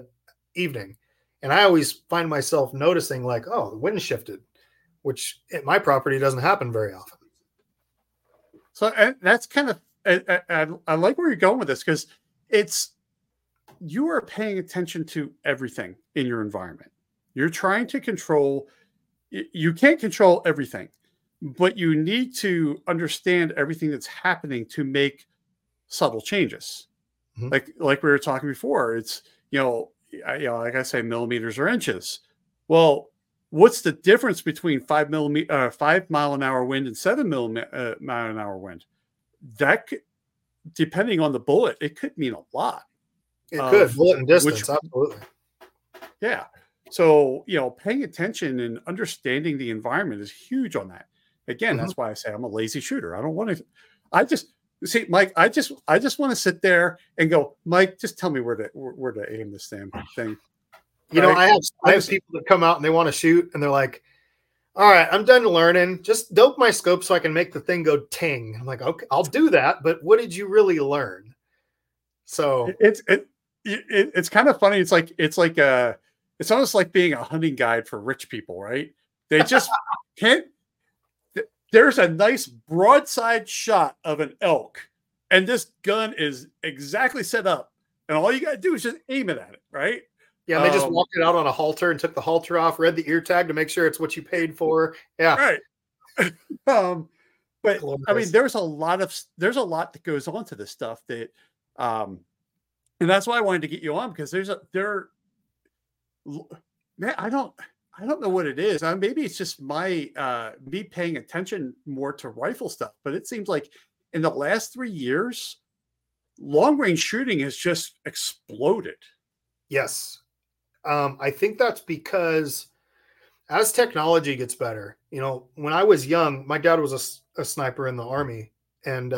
evening. And I always find myself noticing like, oh, the wind shifted, which at my property doesn't happen very often. So that's kind of, I like where you're going with this, because you are paying attention to everything in your environment. You're trying to control, you can't control everything, but you need to understand everything that's happening to make subtle changes. Mm-hmm. Like we were talking before, it's, like I say, millimeters or inches. Well, what's the difference between 5 mile an hour wind and 7 mile an hour wind? That, depending on the bullet, it could mean a lot. It could, bullet and distance, absolutely. Yeah. So, paying attention and understanding the environment is huge on that. Again, that's why I say I'm a lazy shooter. I don't want to. I just see, Mike. I just want to sit there and go, Mike, just tell me where to aim this damn thing. You know, I have people that come out and they want to shoot and they're like, all right, I'm done learning. Just dope my scope so I can make the thing go ting. I'm like, okay, I'll do that. But what did you really learn? So it's kind of funny. It's almost like being a hunting guide for rich people, right? They just can't. There's a nice broadside shot of an elk and this gun is exactly set up. And all you got to do is just aim it at it. Right. Yeah, they just walked it out on a halter and took the halter off, read the ear tag to make sure it's what you paid for. Yeah. Right. But I mean, there's a lot that goes on to this stuff that, and that's why I wanted to get you on, because man, I don't know what it is. Maybe it's just my, me paying attention more to rifle stuff, but it seems like in the last 3 years, long range shooting has just exploded. Yes. I think that's because as technology gets better, when I was young, my dad was a sniper in the Army. And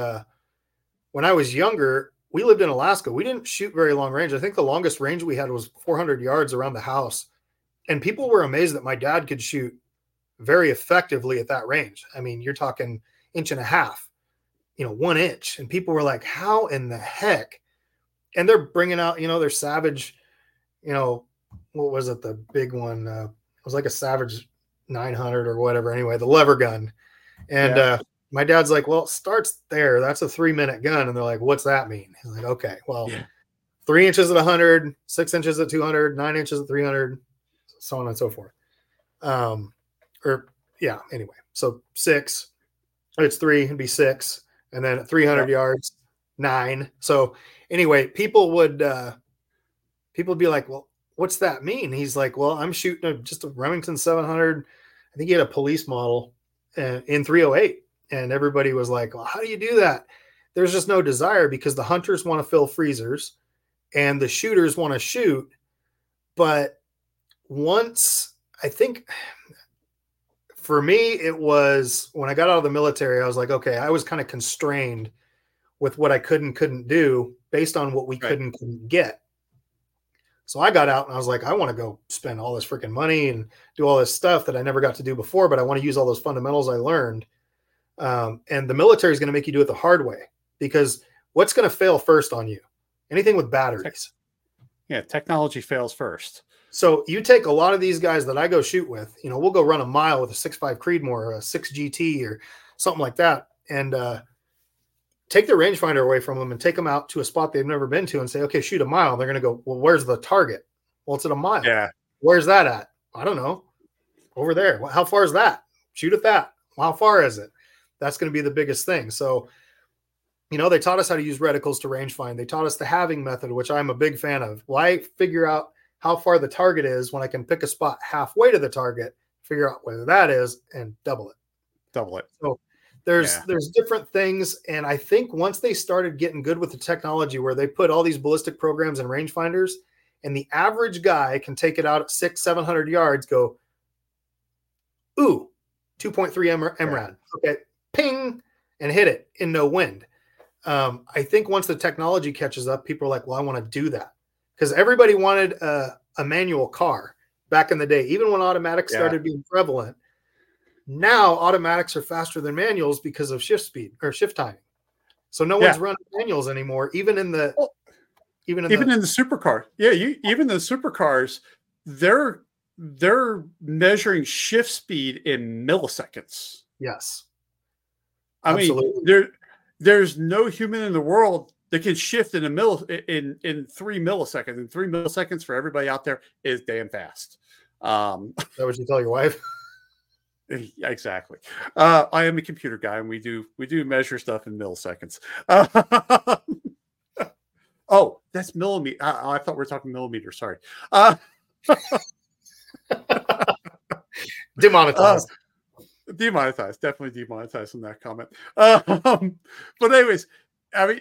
when I was younger, we lived in Alaska. We didn't shoot very long range. I think the longest range we had was 400 yards around the house. And people were amazed that my dad could shoot very effectively at that range. I mean, you're talking 1.5 inches, 1 inch. And people were like, how in the heck? And they're bringing out, their Savage, what was it? The big one, it was like a Savage 900 or whatever. Anyway, the lever gun. And, my dad's like, well, it starts there. That's a 3-minute gun. And they're like, what's that mean? He's like, okay, well, 3 inches at 100, 6 inches at 200, 9 inches at 300, so on and so forth. Anyway, so 6, it's 3, it'd be 6. And then at 300 yards, 9. So anyway, people would be like, well, what's that mean? He's like, well, I'm shooting just a Remington 700. I think he had a police model in 308. And everybody was like, well, how do you do that? There's just no desire, because the hunters want to fill freezers and the shooters want to shoot. But once, I think for me, it was when I got out of the military, I was like, okay, I was kind of constrained with what I could and couldn't do based on what we could and couldn't get. So I got out and I was like, I want to go spend all this freaking money and do all this stuff that I never got to do before, but I want to use all those fundamentals I learned. And the military is going to make you do it the hard way, because what's going to fail first on you? Anything with batteries. Technology fails first. So you take a lot of these guys that I go shoot with, we'll go run a mile with a 6.5 Creedmoor or a 6 GT or something like that. And, take their rangefinder away from them and take them out to a spot they've never been to and say, okay, shoot a mile. They're going to go, well, where's the target? Well, it's at a mile. Yeah. Where's that at? I don't know. Over there. Well, how far is that? Shoot at that. Well, how far is it? That's going to be the biggest thing. So, they taught us how to use reticles to range find. They taught us the halving method, which I'm a big fan of. Well, I figure out how far the target is when I can pick a spot halfway to the target, figure out where that is, and double it. So there's different things. And I think once they started getting good with the technology, where they put all these ballistic programs and rangefinders, and the average guy can take it out at 700 yards, go, ooh, 2.3 MRAD. Okay. Ping, and hit it in no wind. I think once the technology catches up, people are like, well, I want to do that. Because everybody wanted a manual car back in the day, even when automatics started being prevalent. Now automatics are faster than manuals because of shift speed or shift timing. So no one's running manuals anymore, even in the supercar. Yeah, even the supercars, they're measuring shift speed in milliseconds. Yes. I mean, absolutely. There's no human in the world that can shift in 3 milliseconds. And 3 milliseconds for everybody out there is damn fast. Is that what you tell your wife? Exactly. I am a computer guy, and we do measure stuff in milliseconds. Oh, that's millimeter. I thought we were talking millimeter. Sorry. Demonetized. Demonetized, definitely demonetized on that comment. But anyways, I mean,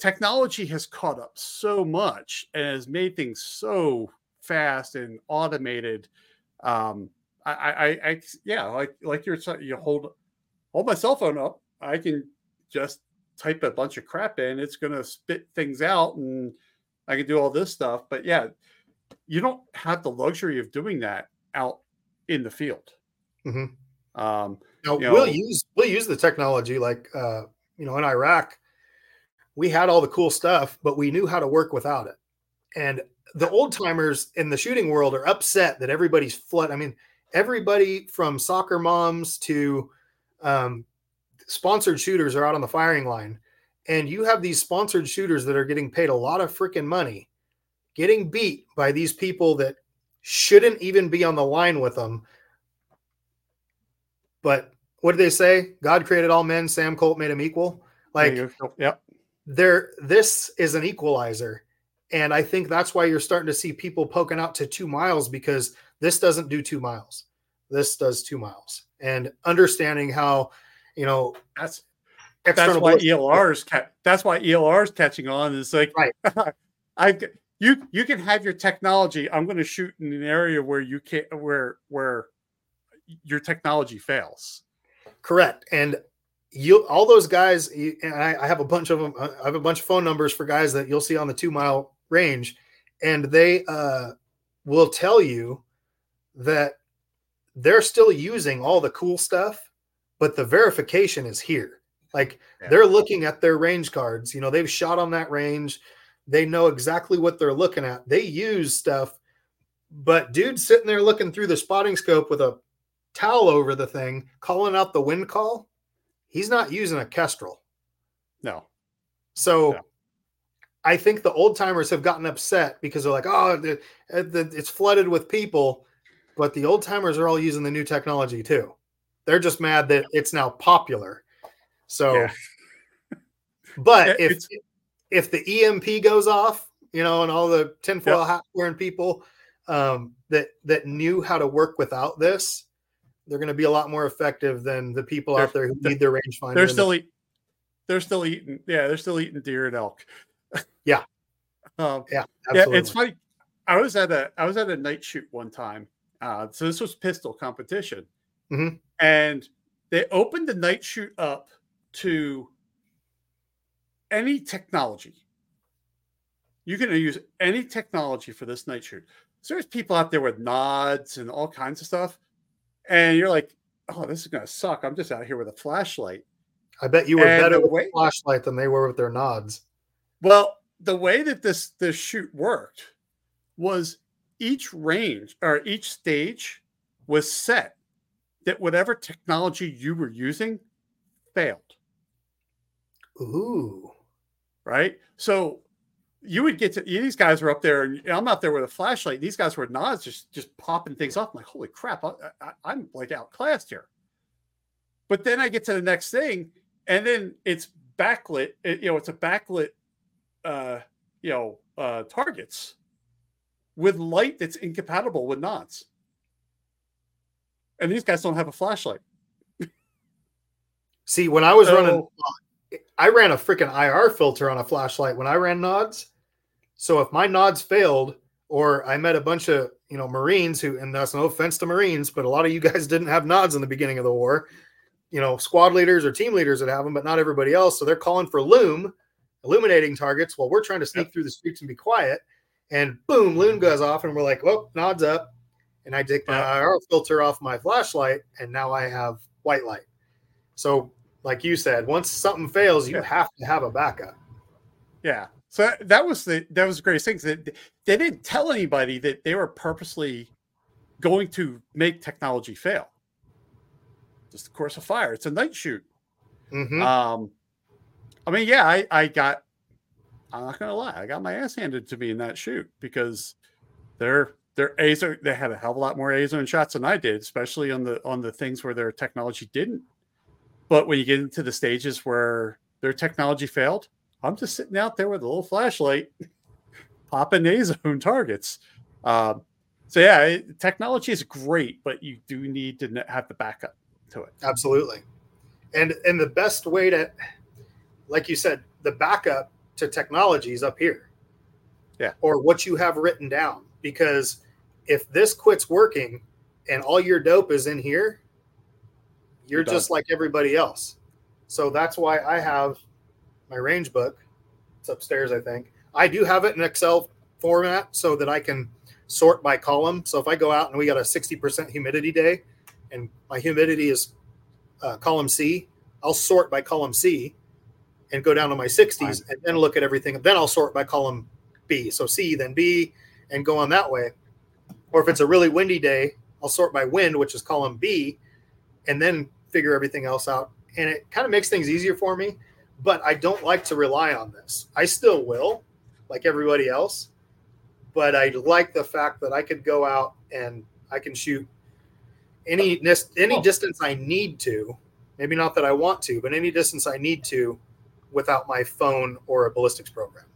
technology has caught up so much and has made things so fast and automated. Like you hold my cell phone up. I can just type a bunch of crap in. It's going to spit things out, and I can do all this stuff. But you don't have the luxury of doing that out in the field. Mm-hmm. We'll use the technology, like in Iraq we had all the cool stuff, but we knew how to work without it. And the old timers in the shooting world are upset that everybody's everybody from soccer moms to sponsored shooters are out on the firing line, and you have these sponsored shooters that are getting paid a lot of freaking money getting beat by these people that shouldn't even be on the line with them. But what did they say? God created all men. Sam Colt made them equal. Like, this is an equalizer. And I think that's why you're starting to see people poking out to 2 miles, because this doesn't do 2 miles. This does 2 miles. And understanding how, that's why ELR is catching on. It's like, right. You can have your technology. I'm going to shoot in an area where you can't, where your technology fails. Correct. And all those guys, and I have a bunch of them. I have a bunch of phone numbers for guys that you'll see on the 2 mile range. And they will tell you that they're still using all the cool stuff, but the verification is here. Like they're looking at their range cards. You know, they've shot on that range. They know exactly what they're looking at. They use stuff, but dude's sitting there looking through the spotting scope with a towel over the thing, calling out the wind call. He's not using a Kestrel. No. So I think the old timers have gotten upset because they're like, oh, it's flooded with people. But the old timers are all using the new technology too. They're just mad that it's now popular. So, but if the EMP goes off, you know, and all the tinfoil hat wearing people that knew how to work without this, they're going to be a lot more effective than the people out there who need their rangefinder. They're still eating. Yeah, they're still eating deer and elk. Absolutely. It's funny. I was at a night shoot one time. So this was pistol competition, and they opened the night shoot up to any technology. You're going to use any technology for this night shoot. So there's people out there with nods and all kinds of stuff. And you're like, oh, this is going to suck. I'm just out here with a flashlight. I bet you were better with a flashlight than they were with their nods. Well, the way that this shoot worked was each range or each stage was set that whatever technology you were using failed. Ooh. Right? So you would get to, these guys were up there, and I'm out there with a flashlight. These guys were nods, just popping things off. I'm like, holy crap, I'm like outclassed here. But then I get to the next thing, and then it's backlit. It's a backlit, targets with light that's incompatible with nods. And these guys don't have a flashlight. See, when I was running, I ran a freaking IR filter on a flashlight when I ran nods. So if my nods failed, or I met a bunch of, Marines who, and that's no offense to Marines, but a lot of you guys didn't have nods in the beginning of the war, squad leaders or team leaders would have them, but not everybody else. So they're calling for loom, illuminating targets, while we're trying to sneak through the streets and be quiet. And boom, loom goes off, and we're like, well, nods up. And I take my IR filter off my flashlight, and now I have white light. So, like you said, once something fails, you have to have a backup. Yeah. So that was the greatest thing. They didn't tell anybody that they were purposely going to make technology fail. Just the course of fire. It's a night shoot. Mm-hmm. I'm not going to lie. I got my ass handed to me in that shoot because their A-zone, they had a hell of a lot more A-zone shots than I did, especially on the things where their technology didn't. But when you get into the stages where their technology failed, I'm just sitting out there with a little flashlight, popping A-zone targets. Technology is great, but you do need to have the backup to it. Absolutely. And the best way to, like you said, the backup to technology is up here. Yeah. Or what you have written down. Because if this quits working and all your dope is in here, you're just like everybody else. So that's why I have my range book. It's upstairs, I think. I do have it in Excel format so that I can sort by column. So if I go out and we got a 60% humidity day and my humidity is column C, I'll sort by column C and go down to my 60s and then look at everything. Then I'll sort by column B. So C, then B, and go on that way. Or if it's a really windy day, I'll sort by wind, which is column B, and then figure everything else out. And it kind of makes things easier for me, but I don't like to rely on this. I still will, like everybody else, but I like the fact that I could go out and I can shoot any distance I need to, maybe not that I want to, but any distance I need to without my phone or a ballistics program.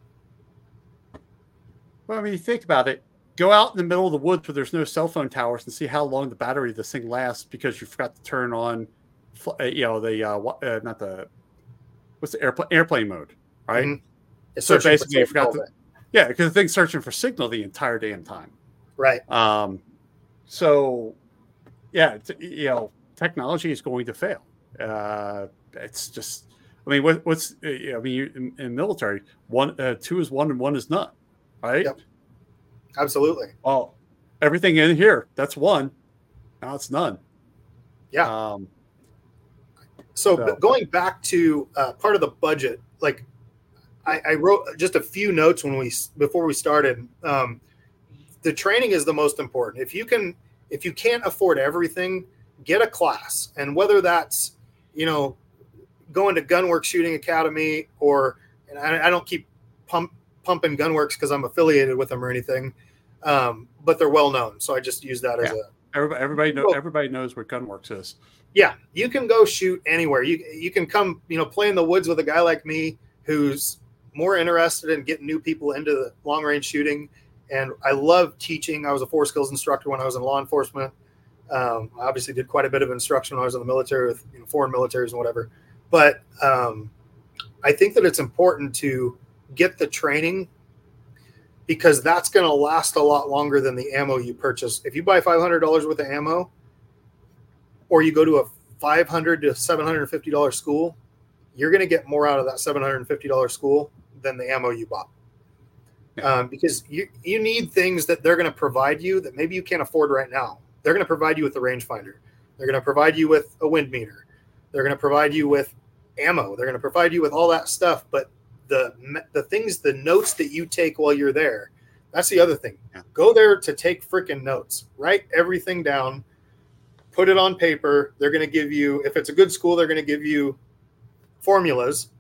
Well, I mean, think about it. Go out in the middle of the woods where there's no cell phone towers and see how long the battery of this thing lasts because you forgot to turn on, airplane mode, right? Mm-hmm. So basically, you forgot to, because the thing's searching for signal the entire damn time, right? Technology is going to fail. It's just, I mean, in military, two is one and one is none, right? Yep. Absolutely. Well, everything in here, that's one. Now it's none. Yeah. So going back to part of the budget, like I wrote just a few notes before we started. The training is the most important. If you can't afford everything, get a class, and whether that's going to Gunworks Shooting Academy or, and I don't keep pumping Gunworks because I'm affiliated with them or anything, but they're well known, so I just use that as a everybody knows what Gunworks is. Yeah, you can go shoot anywhere. You can come, play in the woods with a guy like me who's more interested in getting new people into the long range shooting. And I love teaching. I was a 4 skills instructor when I was in law enforcement. I obviously did quite a bit of instruction when I was in the military with foreign militaries and whatever. But I think that it's important to get the training because that's going to last a lot longer than the ammo you purchase. If you buy $500 worth of ammo, or you go to a $500 to $750 school, you're going to get more out of that $750 school than the ammo you bought. Because you need things that they're going to provide you that maybe you can't afford right now. They're going to provide you with the rangefinder. They're going to provide you with a wind meter. They're going to provide you with ammo. They're going to provide you with all that stuff. But the things, the notes that you take while you're there, that's the other thing. Yeah. Go there to take freaking notes. Write everything down. Put it on paper. They're going to give you, if it's a good school, they're going to give you formulas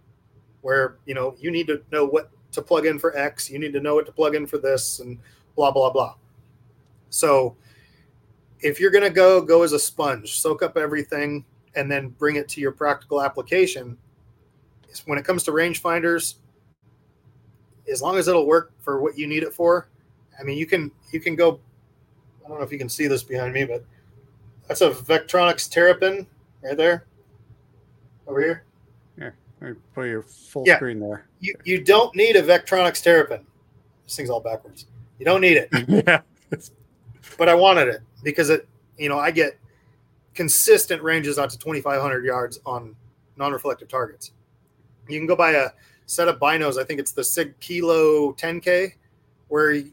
where, you need to know what to plug in for X. You need to know what to plug in for this and blah, blah, blah. So if you're going to go as a sponge, soak up everything and then bring it to your practical application. When it comes to rangefinders, as long as it'll work for what you need it for, I mean, you can go, I don't know if you can see this behind me, but that's a Vectronics Terrapin right there, over here. Yeah, put your full screen there. You don't need a Vectronics Terrapin. This thing's all backwards. You don't need it. Yeah. But I wanted it because I get consistent ranges out to 2,500 yards on non-reflective targets. You can go buy a set of binos. I think it's the Sig Kilo 10K, where you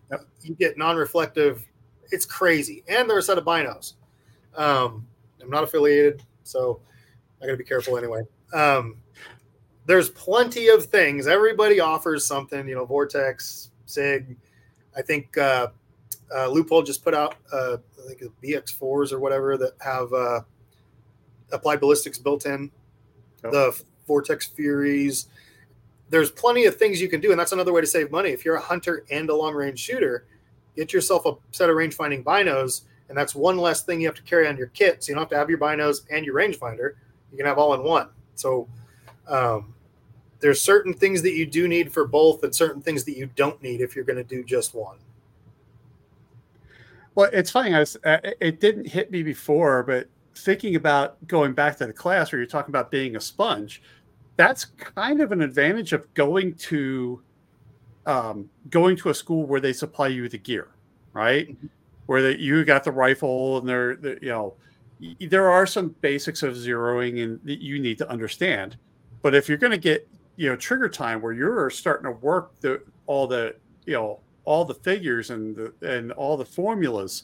get non-reflective. It's crazy, and they're a set of binos. I'm not affiliated, so I gotta be careful anyway. There's plenty of things. Everybody offers something, Vortex, Sig. I think Leupold just put out I think BX4s or whatever that have Applied Ballistics built in. The Vortex Furies. There's plenty of things you can do, and that's another way to save money. If you're a hunter and a long-range shooter, get yourself a set of range-finding binos. And that's one less thing you have to carry on your kit. So you don't have to have your binos and your rangefinder. You can have all in one. So there's certain things that you do need for both and certain things that you don't need if you're going to do just one. Well, it's funny. It didn't hit me before, but thinking about going back to the class where you're talking about being a sponge, that's kind of an advantage of going to a school where they supply you the gear, right? Mm-hmm. Where you got the rifle and there are some basics of zeroing and that you need to understand. But if you're going to get, trigger time where you're starting to work all the figures and all the formulas,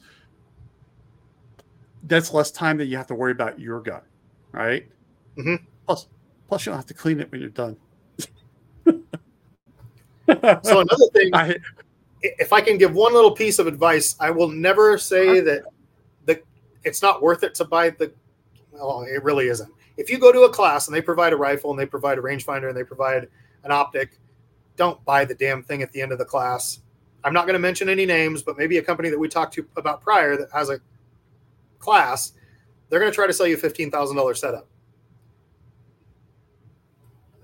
that's less time that you have to worry about your gun, right? Mm-hmm. Plus you don't have to clean it when you're done. So another thing... If I can give one little piece of advice, I will never say that it's not worth it to buy it really isn't. If you go to a class and they provide a rifle and they provide a rangefinder and they provide an optic, don't buy the damn thing at the end of the class. I'm not going to mention any names, but maybe a company that we talked to about prior that has a class, they're going to try to sell you a $15,000 setup.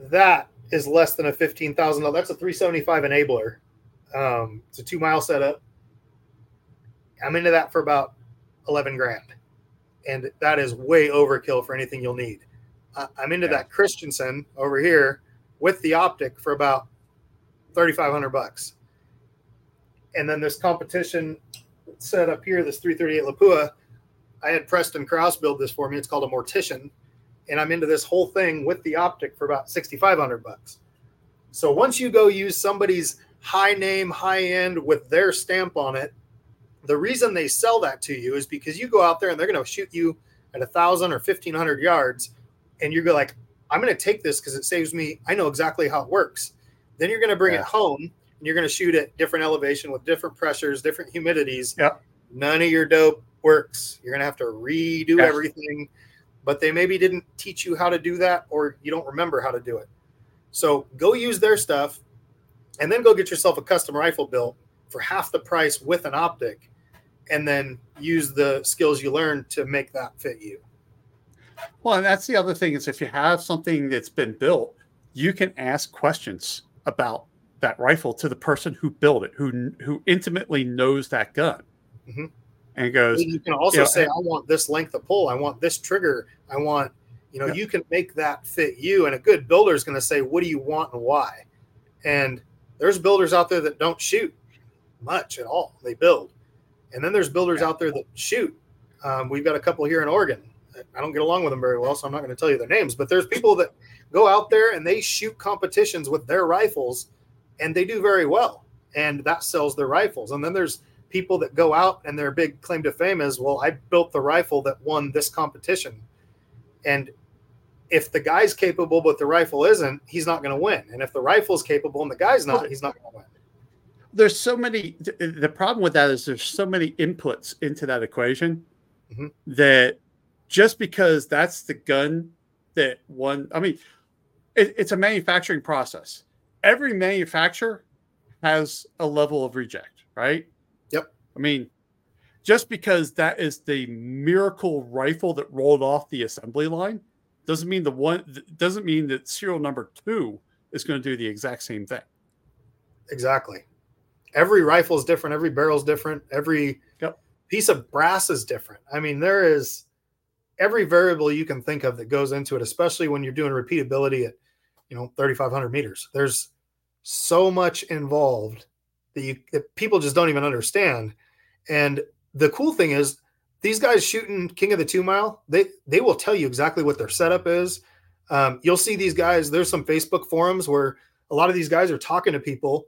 That is less than a $15,000. That's a 375 enabler. It's a 2-mile setup. I'm into that for about 11 grand. And that is way overkill for anything you'll need. I'm into that Christensen over here with the optic for about 3,500 bucks. And then this competition set up here, this 338 Lapua, I had Preston Krause build this for me. It's called a Mortician. And I'm into this whole thing with the optic for about 6,500 bucks. So once you go use somebody's high name, high end with their stamp on it, The reason they sell that to you is because you go out there and they're going to shoot you at 1,000 or 1,500 yards, and you're like, I'm going to take this because it saves me. I know exactly how it works. Then you're going to bring it home, and you're going to shoot at different elevation with different pressures, different humidities. Yeah. None of your dope works. You're going to have to redo everything. But they maybe didn't teach you how to do that, or you don't remember how to do it. So go use their stuff, and then go get yourself a custom rifle built for half the price with an optic, and then use the skills you learned to make that fit you. Well, and that's the other thing is if you have something that's been built, you can ask questions about that rifle to the person who built it, who intimately knows that gun. Mm-hmm. And goes, and you can also say, I want this length of pull. I want this trigger. I want, you can make that fit you. And a good builder is going to say, what do you want and why? And there's builders out there that don't shoot much at all. They build. And then there's builders out there that shoot. We've got a couple here in Oregon. I don't get along with them very well, so I'm not going to tell you their names. But there's people that go out there and they shoot competitions with their rifles, and they do very well. And that sells their rifles. And then there's people that go out and their big claim to fame is, well, I built the rifle that won this competition. And if the guy's capable but the rifle isn't, he's not going to win. And if the rifle's capable and the guy's not, he's not going to win. There's so many. The problem with that is there's so many inputs into that equation that just because that's the gun that won, I mean, it's a manufacturing process. Every manufacturer has a level of reject, right? Yep. I mean, just because that is the miracle rifle that rolled off the assembly line doesn't mean that serial number 2 is going to do the exact same thing. Exactly. Every rifle is different. Every barrel is different. Every piece of brass is different. I mean, there is every variable you can think of that goes into it, especially when you're doing repeatability at, 3,500 meters. There's so much involved that people just don't even understand. And the cool thing is these guys shooting King of the 2 mile, they will tell you exactly what their setup is. You'll see these guys. There's some Facebook forums where a lot of these guys are talking to people,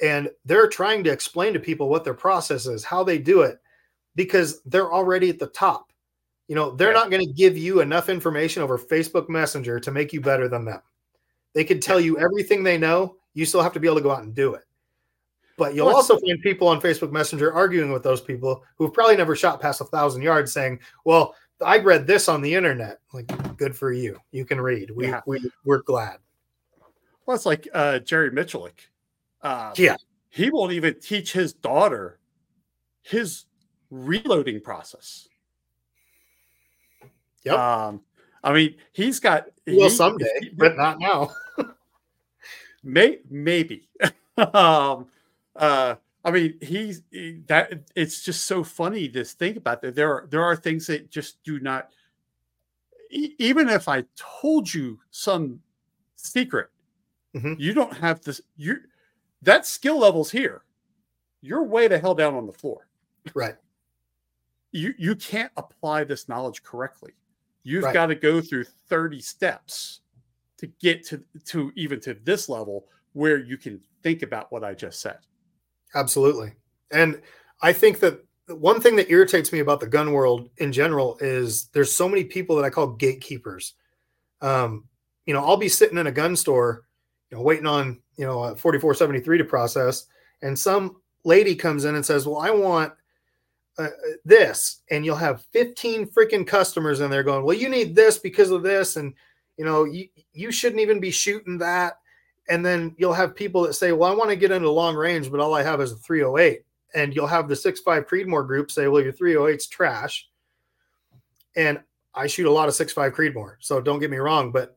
and they're trying to explain to people what their process is, how they do it, because they're already at the top. They're not going to give you enough information over Facebook Messenger to make you better than them. They can tell you everything they know. You still have to be able to go out and do it. But you'll also find people on Facebook Messenger arguing with those people who've probably never shot past 1,000 yards saying, well, I read this on the internet. Like, good for you. You can read. We're glad. Well, it's like Jerry Michalik. He won't even teach his daughter his reloading process. Yep. I mean, he's got. Well, someday, but not now. Maybe. I mean, it's just so funny to think about that. There are things that just do not. Even if I told you some secret, you don't have this. That skill level's here. You're way the hell down on the floor. Right. You can't apply this knowledge correctly. You've got to go through 30 steps to get to even to this level where you can think about what I just said. Absolutely. And I think that one thing that irritates me about the gun world in general is there's so many people that I call gatekeepers. I'll be sitting in a gun store, waiting on, a 4473 to process. And some lady comes in and says, well, I want this. And you'll have 15 freaking customers in there going, well, you need this because of this. And, you shouldn't even be shooting that. And then you'll have people that say, well, I want to get into long range, but all I have is a 308. And you'll have the 6.5 Creedmoor group say, well, your 308's trash. And I shoot a lot of 6.5 Creedmoor, so don't get me wrong, but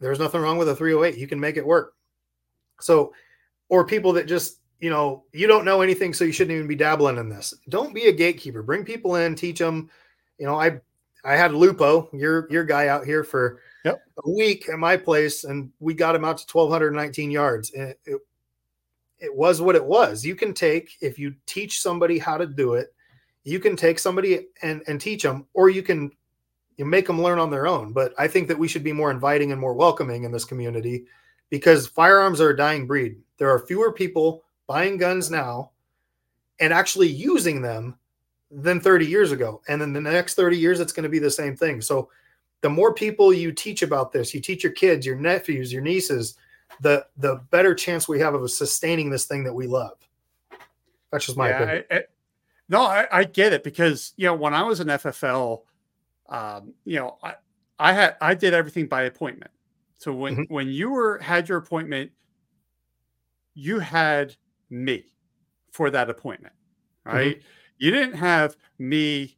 there's nothing wrong with a 308. You can make it work. So, or people that just, you don't know anything, so you shouldn't even be dabbling in this. Don't be a gatekeeper. Bring people in, teach them. I had Lupo, your guy out here for a week at my place, and we got him out to 1,219 yards. And it was what it was. You can take, if you teach somebody how to do it, you can take somebody and teach them, or you can make them learn on their own. But I think that we should be more inviting and more welcoming in this community, because firearms are a dying breed. There are fewer people buying guns now and actually using them than 30 years ago. And in the next 30 years, it's going to be the same thing. So the more people you teach about this, you teach your kids, your nephews, your nieces, the better chance we have of sustaining this thing that we love. That's just my opinion. I get it, because, you know, when I was in FFL, you know, I did everything by appointment. So when you had your appointment, you had me for that appointment, right? Mm-hmm. You didn't have me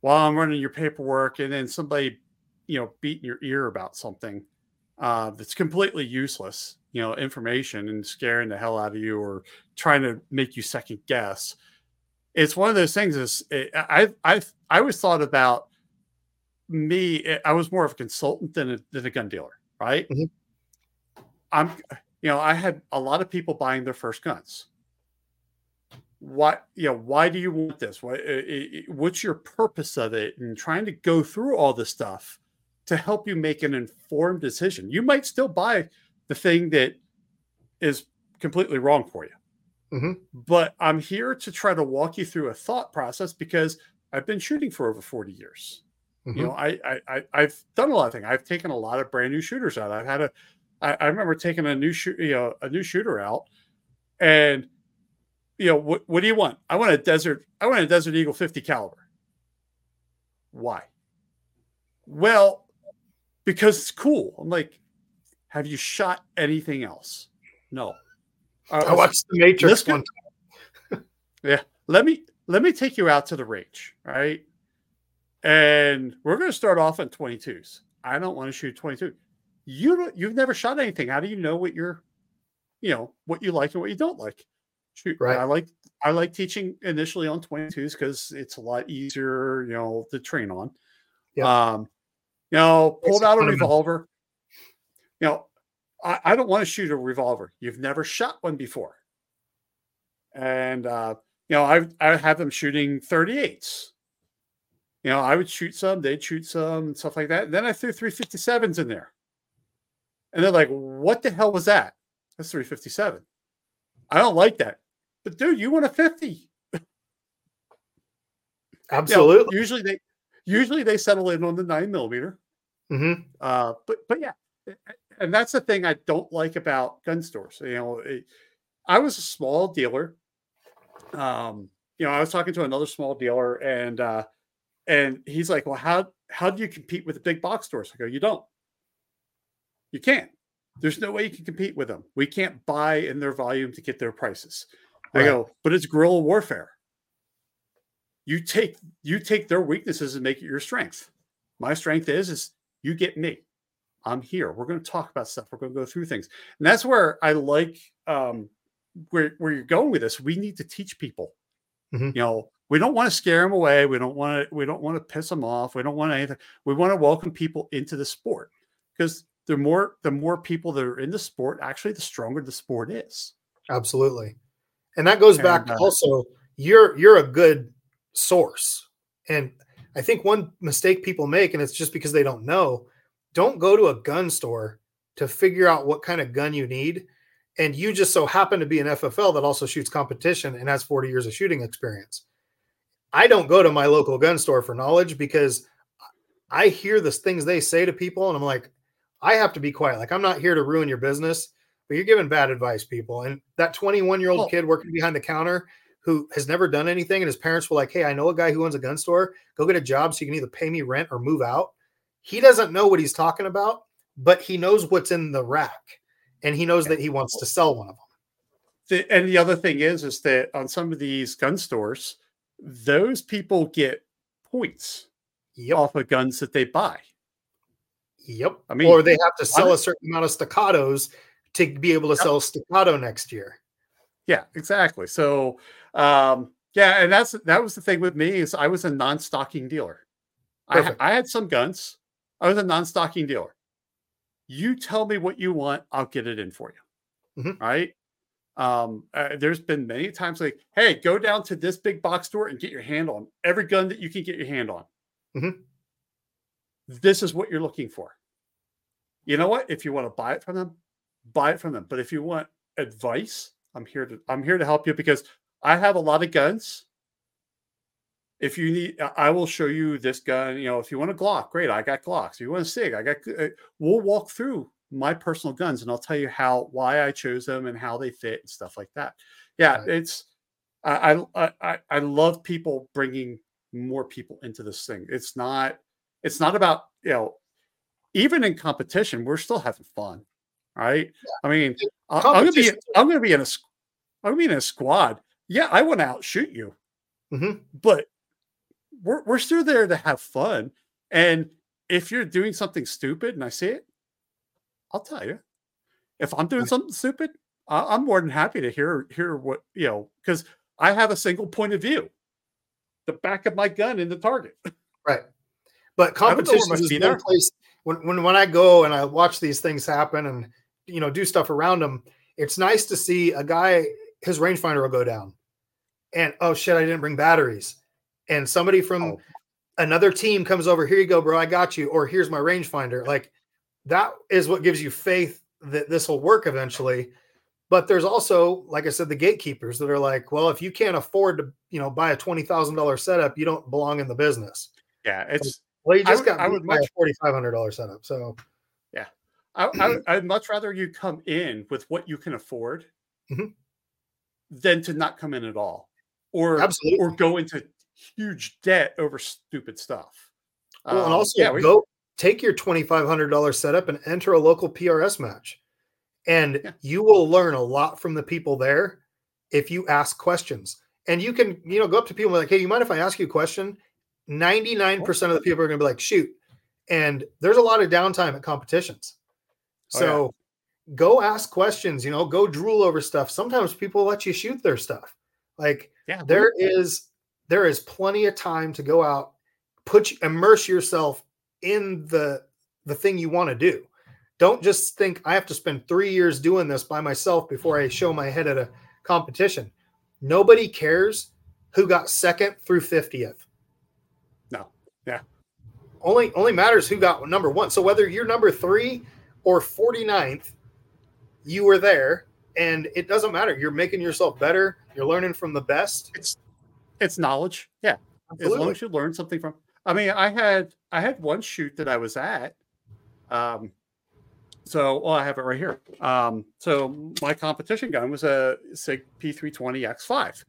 while I'm running your paperwork and then somebody, you know, beating your ear about something that's completely useless, you know, information, and scaring the hell out of you or trying to make you second guess. It's one of those things. I always thought about me. I was more of a consultant than a gun dealer, right? Mm-hmm. I had a lot of people buying their first guns. Why do you want this? What's your purpose of it? And trying to go through all this stuff to help you make an informed decision. You might still buy the thing that is completely wrong for you, but I'm here to try to walk you through a thought process, because I've been shooting for over 40 years. Mm-hmm. You know, I've done a lot of things. I've taken a lot of brand new shooters out. I remember taking a new shooter out, and you know, what do you want? I want a Desert Eagle 50 caliber. Why? Well, because it's cool. I'm like, have you shot anything else? No. I watched The Matrix one time. Yeah. Let me take you out to the range, right? And we're going to start off on 22s. I don't want to shoot 22. You've never shot anything. How do you know what you like and what you don't like? Shoot, right. I like teaching initially on 22s because it's a lot easier, you know, to train on. Yep. You know, pulled out a revolver. You know, I don't want to shoot a revolver. You've never shot one before. And you know, I have them shooting 38s. You know, I would shoot some, they'd shoot some, and stuff like that. And then I threw 357s in there. And they're like, what the hell was that? That's 357. I don't like that. But dude, you want a 50. Absolutely. You know, usually they settle in on the 9mm. Mm-hmm. But yeah. And that's the thing I don't like about gun stores. You know, I was a small dealer. You know, I was talking to another small dealer, and he's like, well, how do you compete with the big box stores? I go, you don't. You can't. There's no way you can compete with them. We can't buy in their volume to get their prices. Right. I go, but it's guerrilla warfare. You take their weaknesses and make it your strength. My strength is you get me. I'm here. We're going to talk about stuff. We're going to go through things. And that's where I like where you're going with this. We need to teach people. Mm-hmm. You know, we don't want to scare them away. We don't want to piss them off. We don't want anything. We want to welcome people into the sport, because the more people that are in the sport, actually, the stronger the sport is. Absolutely. And that goes back to also, you're a good source. And I think one mistake people make, and it's just because they don't know, don't go to a gun store to figure out what kind of gun you need. And you just so happen to be an FFL that also shoots competition and has 40 years of shooting experience. I don't go to my local gun store for knowledge, because I hear the things they say to people and I'm like, I have to be quiet. Like, I'm not here to ruin your business, but you're giving bad advice, people. And that 21-year-old kid working behind the counter who has never done anything, and his parents were like, hey, I know a guy who owns a gun store. Go get a job so you can either pay me rent or move out. He doesn't know what he's talking about, but he knows what's in the rack, and he knows that he wants to sell one of them. And the other thing is that on some of these gun stores, those people get points off of guns that they buy. Yep. I mean, or they have to sell a certain amount of Staccatos to be able to sell Staccato next year. Yeah, exactly. So, yeah, and that was the thing with me, is I was a non-stocking dealer. I had some guns. I was a non-stocking dealer. You tell me what you want, I'll get it in for you. Mm-hmm. Right? There's been many times like, hey, go down to this big box store and get your hand on every gun that you can get your hand on. Mm-hmm. This is what you're looking for. You know what? If you want to buy it from them, buy it from them. But if you want advice, I'm here to help you, because I have a lot of guns If you need, I will show you this gun. You know, if you want a Glock, great, I got Glocks. If you want a SIG, I got. We'll walk through my personal guns, and I'll tell you why I chose them and how they fit and stuff like that. Yeah, right. I love people bringing more people into this thing. It's not about, you know, even in competition, we're still having fun, right? Yeah. I mean, I'm gonna be in a squad. Yeah, I want to outshoot you, but we're still there to have fun. And if you're doing something stupid, and I see it, I'll tell you. If I'm doing something stupid, I'm more than happy to hear what, you know, because I have a single point of view, the back of my gun in the target. Right. But competition is one place when I go and I watch these things happen and, you know, do stuff around them, it's nice to see a guy, his rangefinder will go down and, oh shit, I didn't bring batteries. And somebody from another team comes over, here you go, bro, I got you. Or here's my rangefinder. Like, that is what gives you faith that this will work eventually. But there's also, like I said, the gatekeepers that are like, well, if you can't afford to, you know, buy a $20,000 setup, you don't belong in the business. Yeah, it's I would buy a $4,500 setup. So yeah, I'd much rather you come in with what you can afford than to not come in at all, or absolutely, or go into huge debt over stupid stuff. Well, and also take your $2,500 setup and enter a local PRS match. And you will learn a lot from the people there if you ask questions. And you can, you know, go up to people and be like, hey, you mind if I ask you a question? 99% of the people are going to be like, shoot. And there's a lot of downtime at competitions. So go ask questions, you know, go drool over stuff. Sometimes people let you shoot their stuff. Like there is plenty of time to go out, immerse yourself in the thing you want to do. Don't just think I have to spend 3 years doing this by myself before I show my head at a competition. Nobody cares who got second through 50th. No. Yeah. Only matters who got number one. So whether you're number 3 or 49th, you were there, and it doesn't matter. You're making yourself better. You're learning from the best. It's knowledge. Yeah. Absolutely. As long as you learn something from, I mean, I had one shoot that I was at, I have it right here. So my competition gun was a SIG P320 X5.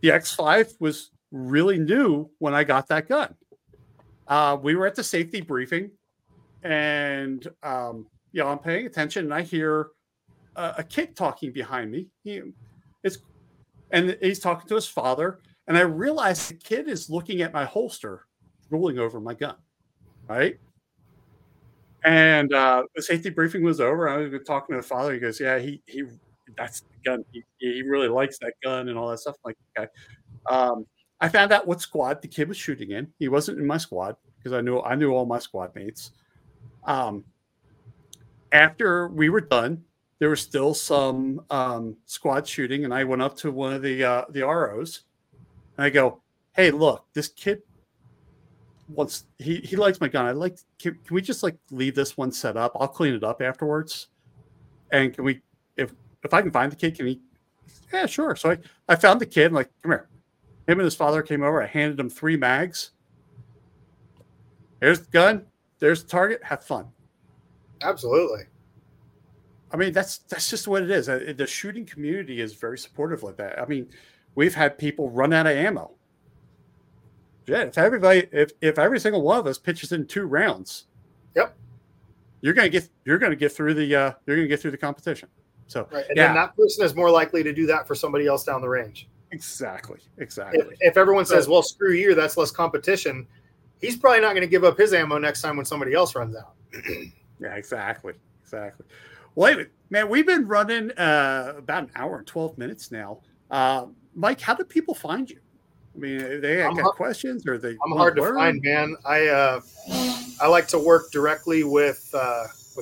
The X5 was really new when I got that gun. We were at the safety briefing, and you know, I'm paying attention, and I hear a kid talking behind me. He's talking to his father, and I realize the kid is looking at my holster, drooling over my gun. Right. And the safety briefing was over. I was talking to the father. He goes, yeah, he that's the gun. He really likes that gun and all that stuff. I'm like, okay. I found out what squad the kid was shooting in. He wasn't in my squad because I knew all my squad mates. After we were done, there was still some squad shooting, and I went up to one of the ROs, and I go, hey, look, this kid once he likes my gun. I like, can we just like leave this one set up? I'll clean it up afterwards. And can we, if I can find the kid, can he? Yeah, sure. So I found the kid and like, come here. Him and his father came over. I handed him 3 mags. Here's the gun. There's the target. Have fun. Absolutely. I mean, that's just what it is. The shooting community is very supportive like that. I mean, we've had people run out of ammo. Yeah, if every single one of us pitches in 2 rounds, you're gonna get through the competition. So right. And then that person is more likely to do that for somebody else down the range. Exactly. If everyone says, "Well, screw you," that's less competition. He's probably not going to give up his ammo next time when somebody else runs out. Yeah, exactly. Well, wait, man, we've been running about an hour and 12 minutes now. Mike, how do people find you? I mean, they got questions, or they. I'm hard to find, man. I like to work directly with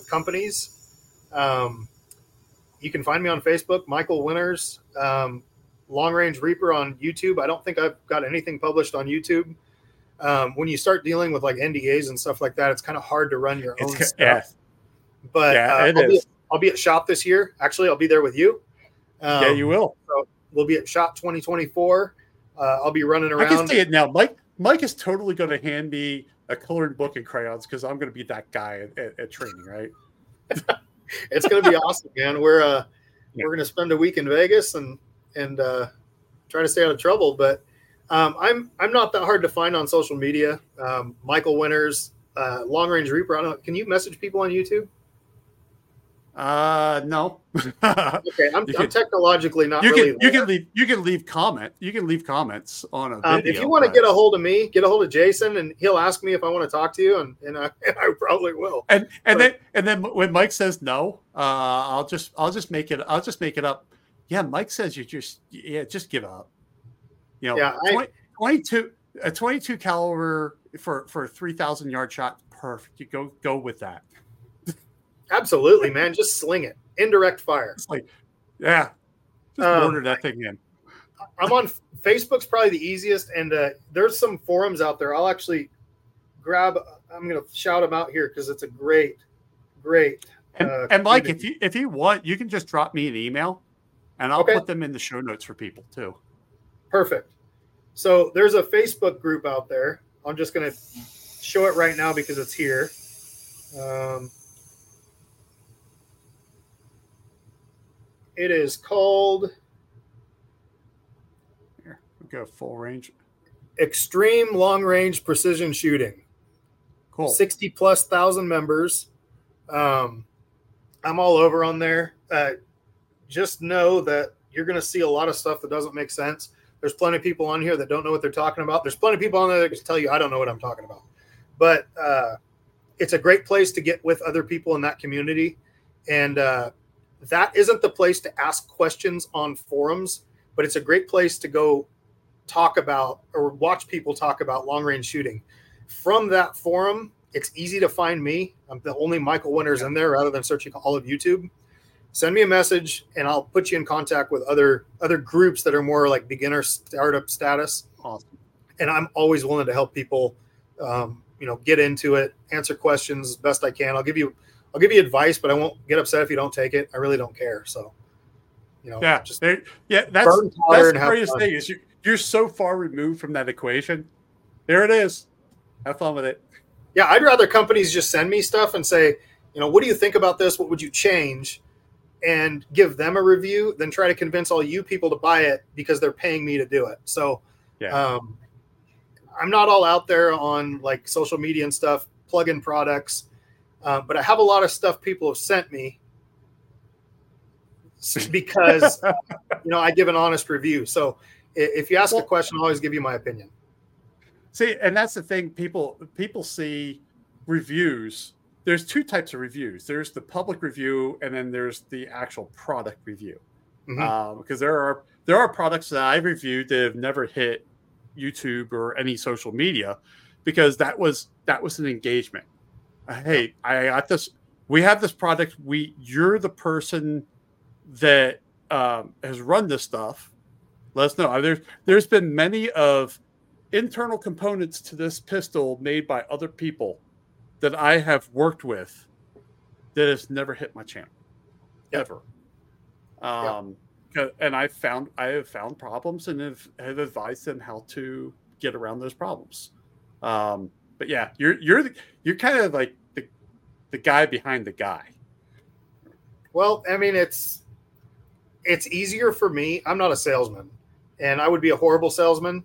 companies. You can find me on Facebook, Michael Winters, Long Range Reaper on YouTube. I don't think I've got anything published on YouTube. When you start dealing with like NDAs and stuff like that, it's kind of hard to run your own stuff. Yeah. But I'll be at SHOP this year. Actually, I'll be there with you. Yeah, you will. So we'll be at SHOP 2024. I'll be running around. I can see it now. Mike is totally going to hand me a colored book and crayons because I'm going to be that guy at training, right? It's going to be awesome, man. We're going to spend a week in Vegas and try to stay out of trouble. But I'm not that hard to find on social media. Michael Winters, Long Range Reaper. I don't know, can you message people on YouTube? No. Okay, I'm technologically not really. You can leave comments on a video. If you want to get a hold of me, get a hold of Jason, and he'll ask me if I want to talk to you, and I probably will. And then when Mike says no, I'll just make it up. Yeah, Mike says you just give up. You know, 22 caliber for a 3,000-yard shot, perfect. You go with that. Absolutely, man. Just sling it. Indirect fire. It's like, yeah. Just order that thing in. I'm on Facebook's probably the easiest, and there's some forums out there. I'll actually I'm going to shout them out here because it's a great. And Mike, community. if you want, you can just drop me an email, and I'll put them in the show notes for people too. Perfect. So there's a Facebook group out there. I'm just going to show it right now because it's here. It is called here. We go full range. Extreme Long Range Precision Shooting. Cool. 60,000+ members. I'm all over on there. Just know that you're going to see a lot of stuff that doesn't make sense. There's plenty of people on here that don't know what they're talking about. There's plenty of people on there that can tell you I don't know what I'm talking about. But it's a great place to get with other people in that community, and that isn't the place to ask questions on forums, but it's a great place to go talk about or watch people talk about long-range shooting. From that forum, it's easy to find me. I'm the only Michael Winters in there rather than searching all of YouTube. Send me a message, and I'll put you in contact with other groups that are more like beginner startup status. Awesome. And I'm always willing to help people get into it, answer questions as best I can. I'll give you advice, but I won't get upset if you don't take it. I really don't care. So, that's the greatest thing is you're so far removed from that equation. There it is. Have fun with it. Yeah, I'd rather companies just send me stuff and say, what do you think about this? What would you change? And give them a review than try to convince all you people to buy it because they're paying me to do it. So, I'm not all out there on like social media and stuff, plug-in products. But I have a lot of stuff people have sent me because, I give an honest review. So if you ask a question, I'll always give you my opinion. See, and that's the thing. People see reviews. There's two types of reviews. There's the public review, and then there's the actual product review. Mm-hmm. Because there are products that I've reviewed that have never hit YouTube or any social media because that was an engagement. Hey, I got this. We have this product. You're the person that has run this stuff. Let us know. There's been many of internal components to this pistol made by other people that I have worked with that has never hit my channel ever. And I have found problems and have advised them how to get around those problems. But yeah, you're kind of like the guy behind the guy. Well, I mean, it's easier for me. I'm not a salesman, and I would be a horrible salesman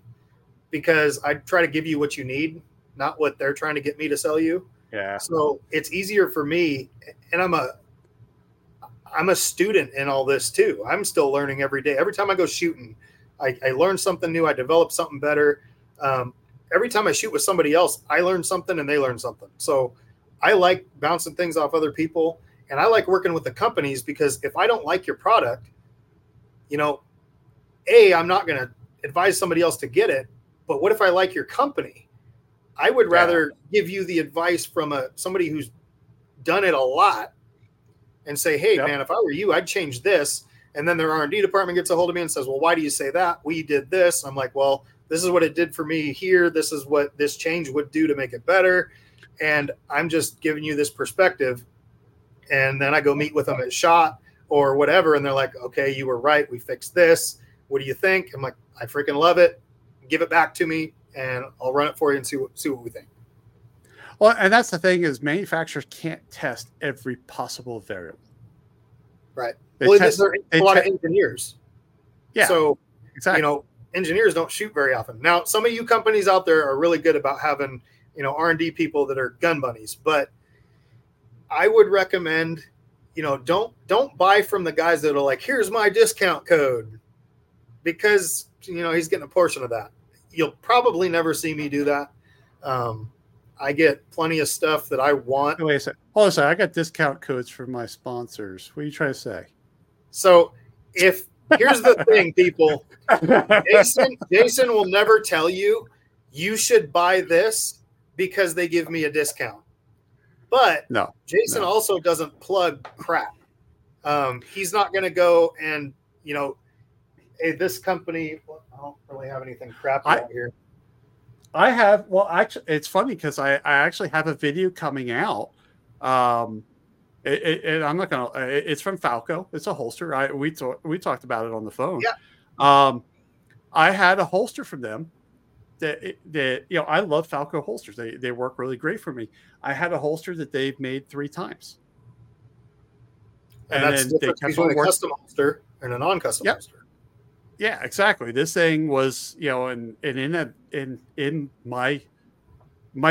because I try to give you what you need, not what they're trying to get me to sell you. Yeah. So it's easier for me, and I'm a student in all this too. I'm still learning every day. Every time I go shooting, I learn something new. I develop something better. Every time I shoot with somebody else, I learn something and they learn something. So I like bouncing things off other people, and I like working with the companies because if I don't like your product, I'm not going to advise somebody else to get it. But what if I like your company? I would rather give you the advice from somebody who's done it a lot and say, hey, man, if I were you, I'd change this. And then their R&D department gets a hold of me and says, well, why do you say that? We did this. I'm like, well, this is what it did for me here. This is what this change would do to make it better. And I'm just giving you this perspective. And then I go meet with them at SHOT or whatever. And they're like, okay, you were right. We fixed this. What do you think? I'm like, I freaking love it. give it back to me, and I'll run it for you and see what we think. Well, and that's the thing is manufacturers can't test every possible variable. Right. There's a lot of engineers. Yeah. So, exactly. Engineers don't shoot very often. Now, some of you companies out there are really good about having, R&D people that are gun bunnies, but I would recommend, don't buy from the guys that are like, here's my discount code, because, he's getting a portion of that. You'll probably never see me do that. I get plenty of stuff that I want. Wait a second. Hold on a second. I got discount codes for my sponsors. What are you trying to say? So here's the thing, people. Jason will never tell you should buy this because they give me a discount. But Jason also doesn't plug crap. He's not going to go and, hey, this company, I don't really have anything crap out here. I have, it's funny because I actually have a video coming out. It's from Falco. It's a holster. We talked about it on the phone. Yeah. I had a holster from them that I love Falco holsters. They work really great for me. I had a holster that they've made 3 times. And that's different between a custom holster and a non-custom holster. Yeah, exactly. This thing was, in my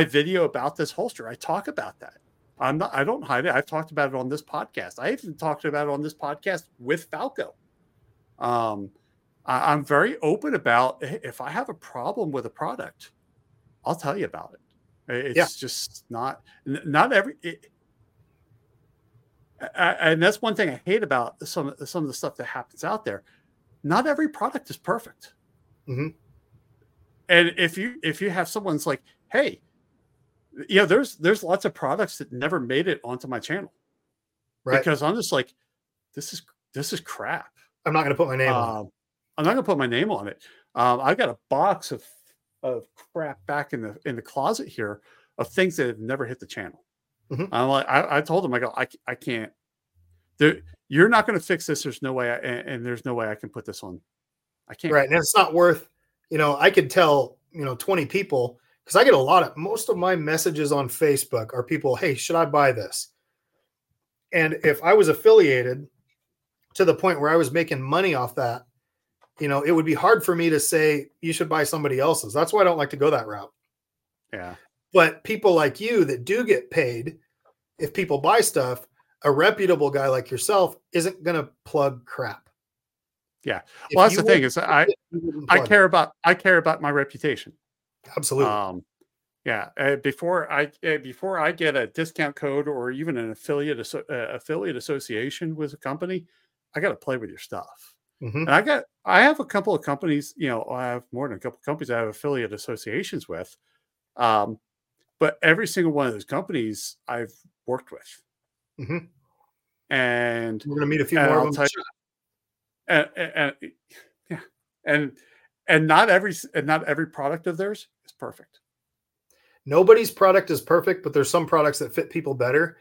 video about this holster, I talk about that. I don't hide it. I've talked about it on this podcast. I even talked about it on this podcast with Falco. I'm very open about if I have a problem with a product, I'll tell you about it. It's just not every. And that's one thing I hate about some of the stuff that happens out there. Not every product is perfect. Mm-hmm. And if you have someone's like, hey, there's lots of products that never made it onto my channel. Right. Because I'm just like, this is crap. I'm not going to put my name on it. I'm not going to put my name on it. I've got a box of crap back in the closet here of things that have never hit the channel. Mm-hmm. I'm like, I told them, I go, I can't. You're not going to fix this. There's no way. And there's no way I can put this on. I can't. Right. And it's not worth, I could tell, 20 people, because I get most of my messages on Facebook are people, hey, should I buy this? And if I was affiliated to the point where I was making money off that, it would be hard for me to say you should buy somebody else's. That's why I don't like to go that route. Yeah. But people like you that do get paid, if people buy stuff, a reputable guy like yourself isn't going to plug crap. Yeah. Well, that's the thing is I care about my reputation. Absolutely. Before I get a discount code or even an affiliate association with a company, I got to play with your stuff. Mm-hmm. And I have a couple of companies, I have more than a couple of companies I have affiliate associations with. But every single one of those companies I've worked with. Mm-hmm. And we're gonna meet a few more of them. And not every product of theirs is perfect. Nobody's product is perfect, but there's some products that fit people better.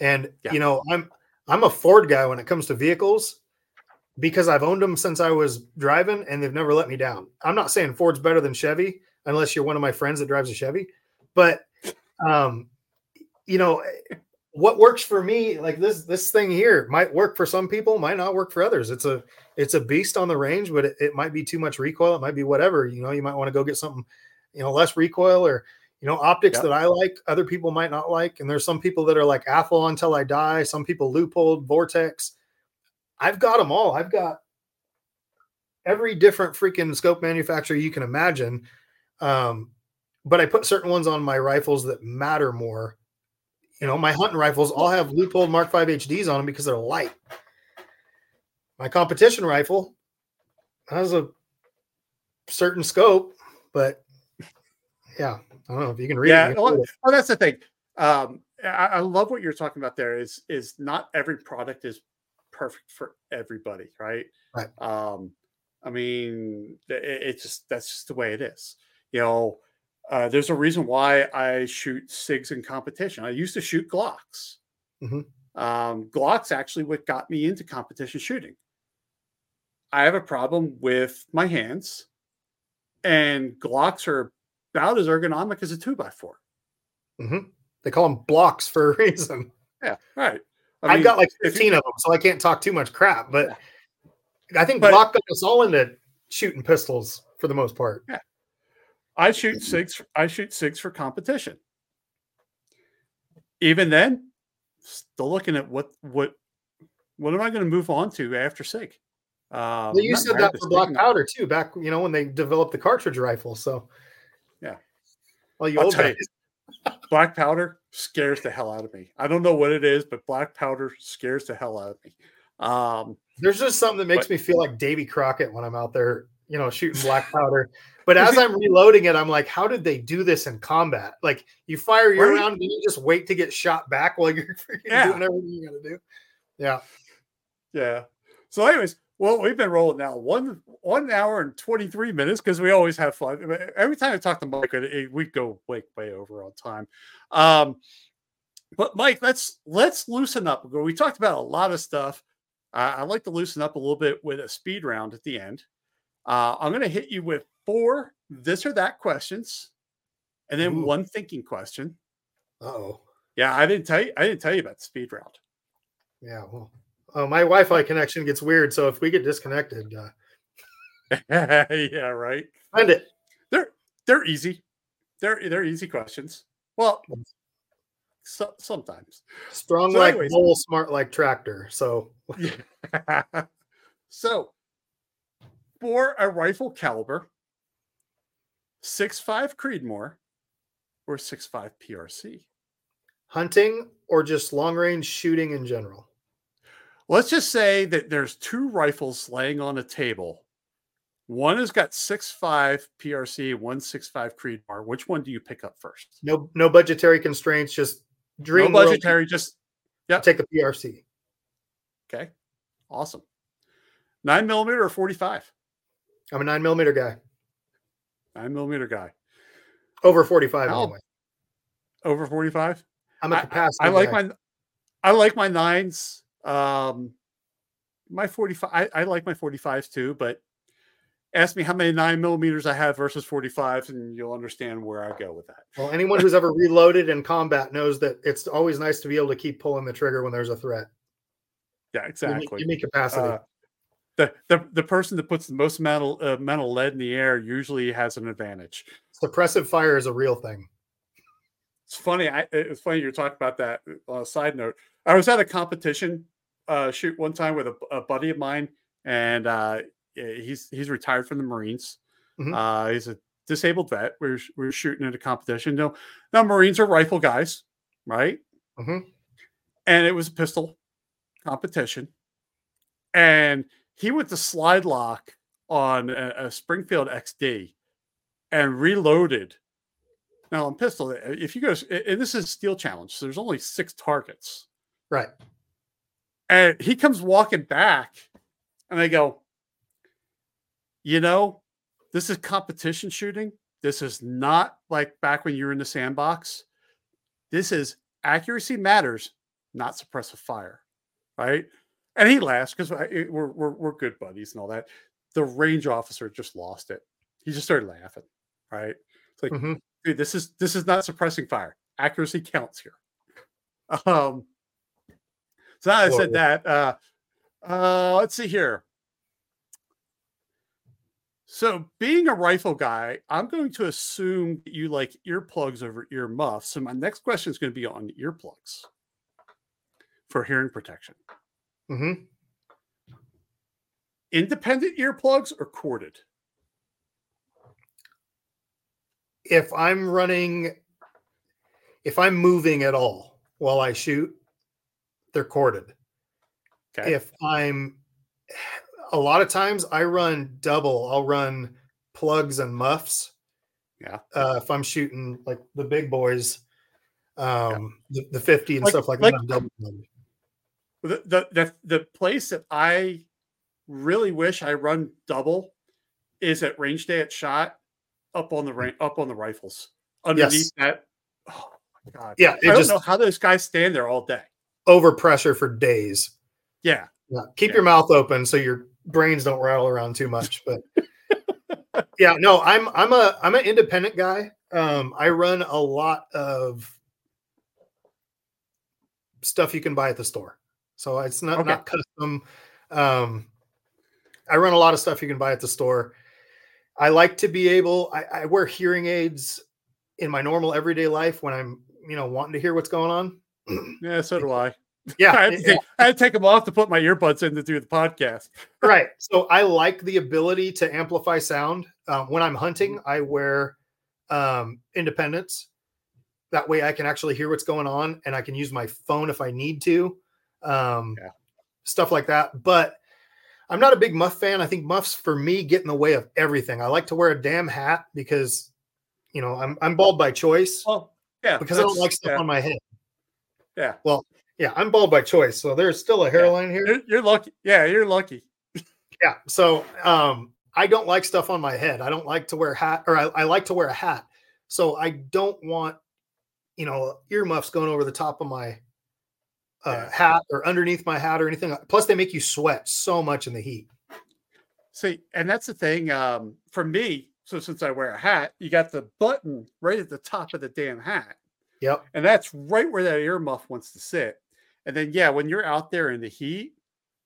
And I'm a Ford guy when it comes to vehicles because I've owned them since I was driving, and they've never let me down. I'm not saying Ford's better than Chevy unless you're one of my friends that drives a Chevy, but what works for me, like this thing here might work for some people, might not work for others. It's a beast on the range, but it might be too much recoil. It might be whatever, you might want to go get something, less recoil or, optics that I like, other people might not like. And there's some people that are like Athlon until I die. Some people Leupold, Vortex. I've got them all. I've got every different freaking scope manufacturer you can imagine. But I put certain ones on my rifles that matter more. My hunting rifles all have Leupold Mark 5 HDs on them because they're light. My competition rifle has a certain scope, but I don't know if you can read it. Well, that's the thing. I love what you're talking about there is not every product is perfect for everybody, right? Right. That's just the way it is. There's a reason why I shoot SIGs in competition. I used to shoot Glocks. Mm-hmm. Glocks actually what got me into competition shooting. I have a problem with my hands and Glocks are about as ergonomic as a 2x4. Mm-hmm. They call them blocks for a reason. Yeah, right. I mean, I've got like 15 of them, so I can't talk too much crap. But yeah. I think Glock got us all into shooting pistols for the most part. Yeah, I shoot six for competition. Even then, still looking at what am I going to move on to after SIG? Well, you said that for black powder too, back when they developed the cartridge rifle. So yeah, well, I'll tell you, black powder scares the hell out of me. I don't know what it is, but black powder scares the hell out of me. There's just something that makes me feel like Davy Crockett when I'm out there, shooting black powder. But as I'm reloading it, I'm like, how did they do this in combat? Like, you fire your round and you just wait to get shot back while you're doing everything you got to do. Yeah, yeah. So, anyways. Well, we've been rolling now one hour and 23 minutes because we always have fun. Every time I talk to Mike, we go way over on time. But Mike, let's loosen up. We talked about a lot of stuff. I like to loosen up a little bit with a speed round at the end. I'm going to hit you with 4 this or that questions, and then 1 thinking question. Uh-oh. Yeah, I didn't tell you about the speed round. Yeah. Well. My Wi-Fi connection gets weird, so if we get disconnected, yeah, right. Find it. They're easy. They're easy questions. Well, so, sometimes strong so like anyways, bowl, smart like tractor. So, yeah. So for a rifle caliber, 6.5 Creedmoor or 6.5 PRC, hunting or just long range shooting in general. Let's just say that there's 2 rifles laying on a table. One has got 6.5 PRC, 1.65 Creedmoor. Which one do you pick up first? No budgetary constraints, just dream. No budgetary, just yeah. Take the PRC. Okay, awesome. 9mm or 45? I'm a 9mm guy. 9mm guy. Over 45 anyway. Over 45? I'm a capacity. I like my 9s. My 45, I like my 45s too, but ask me how many 9mm I have versus 45s and you'll understand where I go with that. Well, anyone who's ever reloaded in combat knows that it's always nice to be able to keep pulling the trigger when there's a threat. Yeah, exactly. Give me capacity. The person that puts the most mental lead in the air usually has an advantage. Suppressive fire is a real thing. It's funny. It's funny you're talking about that. On a side note, I was at a competition shoot one time with a buddy of mine, and he's retired from the Marines. Mm-hmm. He's a disabled vet. We're shooting at a competition. Now Marines are rifle guys, right? Mm-hmm. And it was a pistol competition, and he went to slide lock on a Springfield XD and reloaded. Now on pistol, if you go, and this is steel challenge, so there's only 6 targets. Right. And he comes walking back, and I go, this is competition shooting. This is not like back when you were in the sandbox. This is accuracy matters, not suppressive fire. Right. And he laughs because we're good buddies and all that. The range officer just lost it. He just started laughing. Right. It's like, mm-hmm. Dude, this is not suppressing fire. Accuracy counts here. So now I said that. Let's see here. So being a rifle guy, I'm going to assume that you like earplugs over earmuffs. So my next question is going to be on earplugs for hearing protection. Mm-hmm. Independent earplugs or corded? If I'm running, if I'm moving at all while I shoot, they're corded. Okay. A lot of times I run double. I'll run plugs and muffs. Yeah. If I'm shooting like the big boys, the 50 and like, stuff like that. I'm double. The place that I really wish I run double is at range day at SHOT up on the rifles underneath that. Oh my God. Yeah. I don't know how those guys stand there all day. Overpressure for days. Yeah. Keep your mouth open so your brains don't rattle around too much. But Yeah, no, I'm an independent guy. I run a lot of stuff you can buy at the store. So it's not custom. I run a lot of stuff you can buy at the store. I like to be able, I wear hearing aids in my normal everyday life when I'm, wanting to hear what's going on. Yeah, so do I. Yeah. I had to take them off to put my earbuds in to do the podcast. Right. So I like the ability to amplify sound. When I'm hunting, I wear independents. That way I can actually hear what's going on and I can use my phone if I need to. Stuff like that. But I'm not a big muff fan. I think muffs for me get in the way of everything. I like to wear a damn hat because, I'm bald by choice. Well, yeah, because I don't like stuff on my head. Yeah. Well, yeah, I'm bald by choice. So there's still a hairline here. You're lucky. Yeah, you're lucky. Yeah. So I don't like stuff on my head. I don't like to wear hat, or I like to wear a hat. So I don't want, earmuffs going over the top of my hat or underneath my hat or anything. Plus, they make you sweat so much in the heat. See, and that's the thing for me. So since I wear a hat, you got the button right at the top of the damn hat. Yep. And that's right where that earmuff wants to sit. And then, when you're out there in the heat,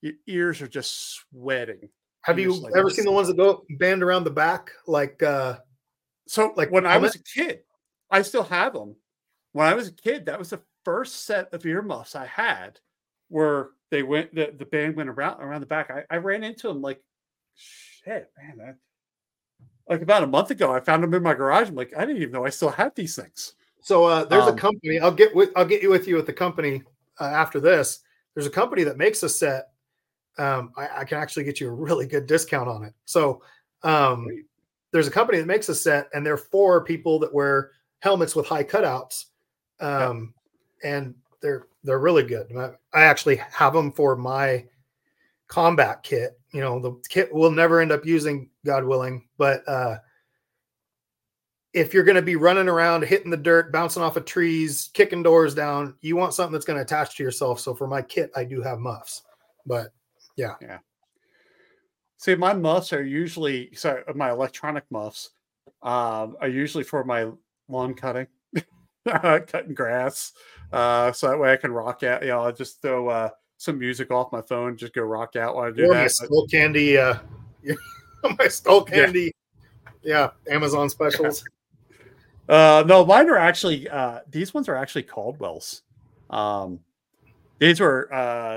your ears are just sweating. Have you ever seen the ones that go band around the back? Like when I was a kid, I still have them. When I was a kid, that was the first set of earmuffs I had where they went, the band went around the back. I ran into them like, shit, man. Like about a month ago, I found them in my garage. I'm like, I didn't even know I still had these things. So there's a company. I'll get you with the company after this. There's a company that makes a set. I can actually get you a really good discount on it. So there's a company that makes a set, and they're for people that wear helmets with high cutouts, and they're really good. I actually have them for my combat kit. The kit we'll never end up using, God willing, but if you're going to be running around, hitting the dirt, bouncing off of trees, kicking doors down, you want something that's going to attach to yourself. So for my kit, I do have muffs, but yeah. See, my muffs are usually, my electronic muffs are usually for my lawn cutting, cutting grass. So that way I can rock out, I'll just throw some music off my phone, just go rock out while I do that. My Skull Candy. Yeah. Amazon specials. No, mine are actually, these ones are actually Caldwell's. These are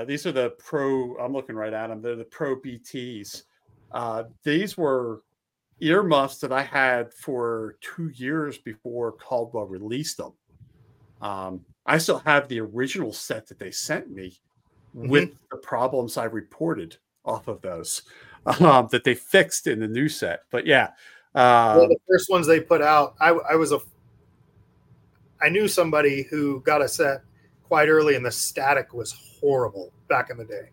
the pro, I'm looking right at them. They're the pro BTs. These were earmuffs that I had for 2 years before Caldwell released them. I still have the original set that they sent me with the problems I reported off of those that they fixed in the new set. But the first ones they put out, I knew somebody who got a set quite early, and the static was horrible back in the day.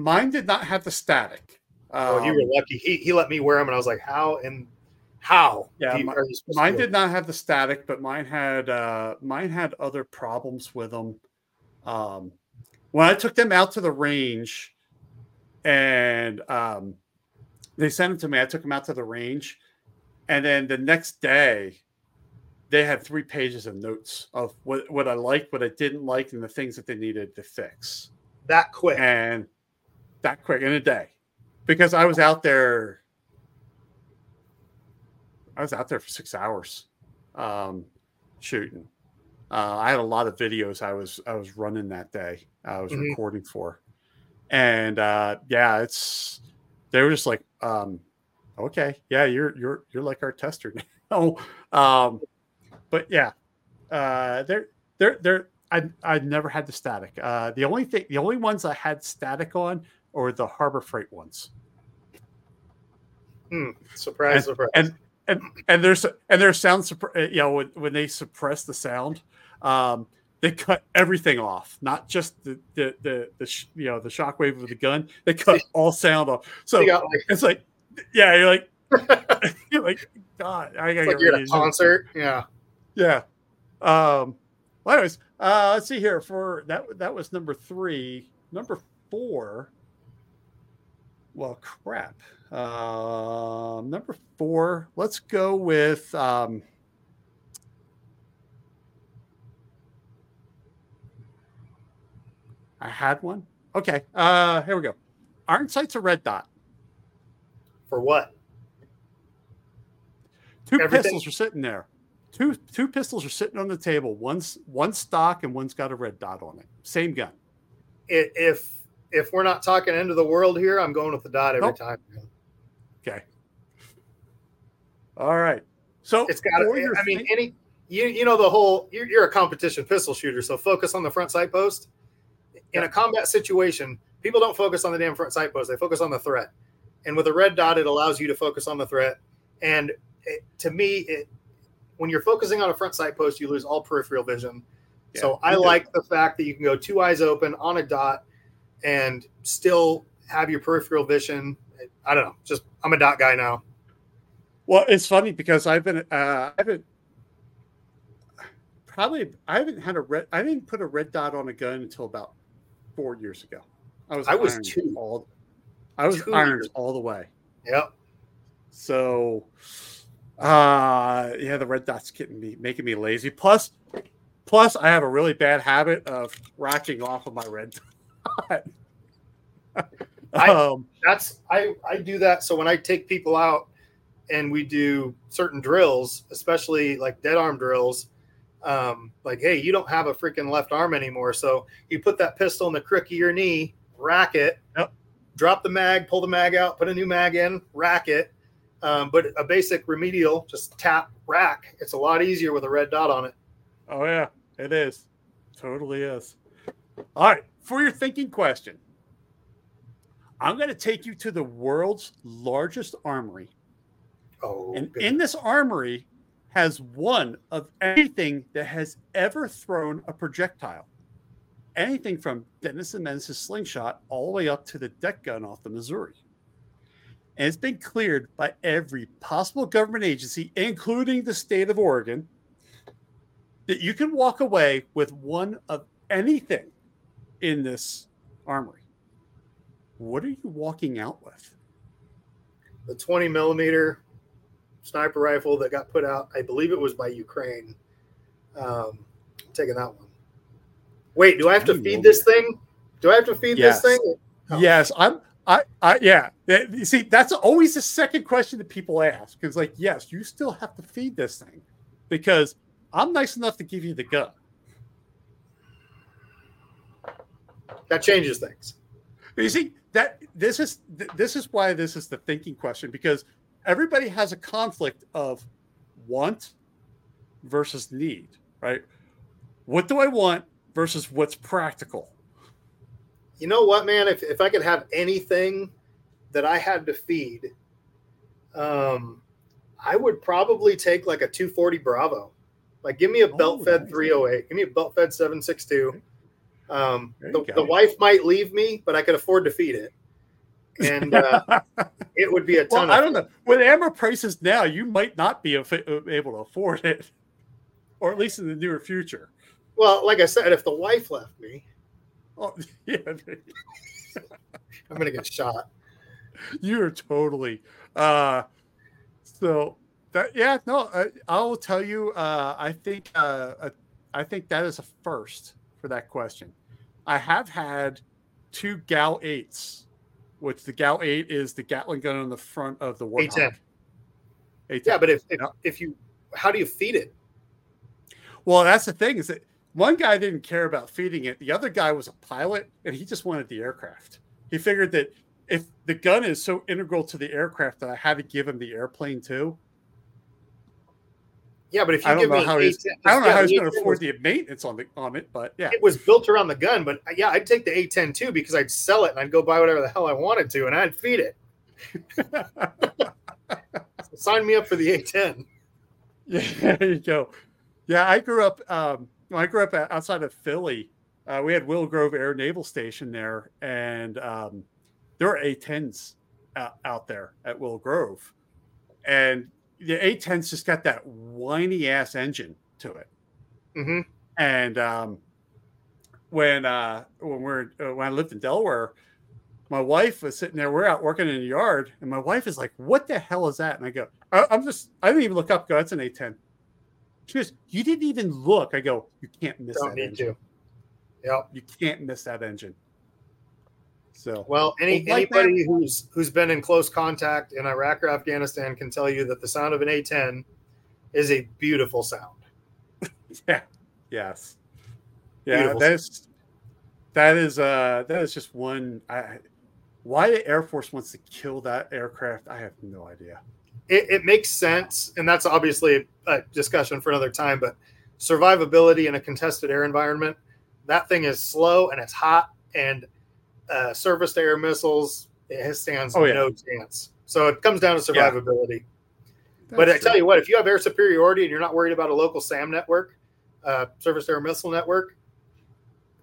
Mine did not have the static. Oh, you were lucky. He let me wear them, and I was like, how? Yeah, mine did not have the static, but mine had other problems with them. When I took them out to the range, and they sent them to me. I took them out to the range, and then the next day, they had 3 pages of notes of what I liked, what I didn't like, and the things that they needed to fix. That quick in a day, because I was out there. For 6 hours, shooting. I had a lot of videos I was running that day. I was recording for, and they were just like, okay, yeah, you're like our tester now. I never had the static. The only ones I had static on are the Harbor Freight ones. Surprise! And their sound, when they suppress the sound, they cut everything off, not just the shockwave of the gun. They cut all sound off. So it's like, you're like, God, I gotta get ready. At a concert. Yeah. Well, anyways, let's see here. For that was number 3. Number 4. Well, crap. Number four, let's go with I had one. Okay. Here we go. Iron Sight's a red dot. For what? Pistols are sitting there. Two pistols are sitting on the table. One's stock and one's got a red dot on it. Same gun. If we're not talking end of the world here, I'm going with the dot every time. Okay. All right. So it's got to. I mean, you're a competition pistol shooter, so focus on the front sight post. In a combat situation, people don't focus on the damn front sight post. They focus on the threat. And with a red dot, it allows you to focus on the threat. And when you're focusing on a front sight post, you lose all peripheral vision. Yeah, so I like the fact that you can go two eyes open on a dot and still have your peripheral vision. I don't know. Just I'm a dot guy now. Well, it's funny because I didn't put a red dot on a gun until about 4 years ago. I was irons all the way. Yep. So, the red dot's making me lazy. Plus, I have a really bad habit of racking off of my red dot. I do that. So when I take people out and we do certain drills, especially like dead arm drills, like, hey, you don't have a freaking left arm anymore. So you put that pistol in the crook of your knee, rack it, yep. Drop the mag, pull the mag out, put a new mag in, rack it. But a basic remedial, just tap, rack. It's a lot easier with a red dot on it. Oh, yeah, it is. Totally is. All right, for your thinking question, I'm going to take you to the world's largest armory. Oh, and goodness. In this armory has one of anything that has ever thrown a projectile. Anything from Dennis and Menace's slingshot all the way up to the deck gun off the Missouri. And it's been cleared by every possible government agency, including the state of Oregon, that you can walk away with one of anything in this armory. What are you walking out with? The 20 millimeter sniper rifle that got put out. I believe it was by Ukraine. Taking that one. Wait, do I have to feed this thing? Do I have to feed this thing? Oh. Yes, yeah. You see, that's always the second question that people ask. It's like, yes, you still have to feed this thing because I'm nice enough to give you the gun. That changes things. You see, this is why this is the thinking question, because everybody has a conflict of want versus need, right? What do I want versus what's practical? You know what, man? If I could have anything that I had to feed, I would probably take like a 240 Bravo. Like, give me a belt-fed 308. Give me a belt-fed 7.62. The wife might leave me, but I could afford to feed it. And it would be a ton. Well, I don't know. With ammo prices now, you might not be able to afford it, or at least in the near future. Well, like I said, if the wife left me, I'm going to get shot. You're totally. I'll tell you. I think that is a first for that question. I have had two Gal 8s. Which the Gal 8 is the Gatling gun on the front of the Warthog. A-10. A-10. Yeah, but how do you feed it? Well, that's the thing, is that one guy didn't care about feeding it. The other guy was a pilot, and he just wanted the aircraft. He figured that if the gun is so integral to the aircraft that I had to give him the airplane too. Yeah, but if you give me I don't know how he's going to afford the maintenance on it, but yeah. It was built around the gun, but yeah, I'd take the A-10 too because I'd sell it and I'd go buy whatever the hell I wanted to and I'd feed it. So sign me up for the A-10. Yeah, there you go. Yeah, I grew up outside of Philly. We had Willow Grove Air Naval Station there, and there were A-10s out there at Willow Grove. And the A-10's just got that whiny-ass engine to it. Mm-hmm. And when I lived in Delaware, my wife was sitting there. We're out working in the yard, and my wife is like, "What the hell is that?" And I go, I didn't even look up. Go, that's an A-10. She goes, "You didn't even look." I go, "You can't miss that engine. Don't need to. Yep. You can't miss that engine." So, well, anybody who's been in close contact in Iraq or Afghanistan can tell you that the sound of an A-10 is a beautiful sound. Yeah. Yes. Yeah. That is just one. Why the Air Force wants to kill that aircraft, I have no idea. It makes sense, and that's obviously a discussion for another time. But survivability in a contested air environment, that thing is slow and it's hot, and surface to air missiles, it stands no chance. So it comes down to survivability. Yeah. But I tell you what, if you have air superiority and you're not worried about a local SAM network, surface to air missile network,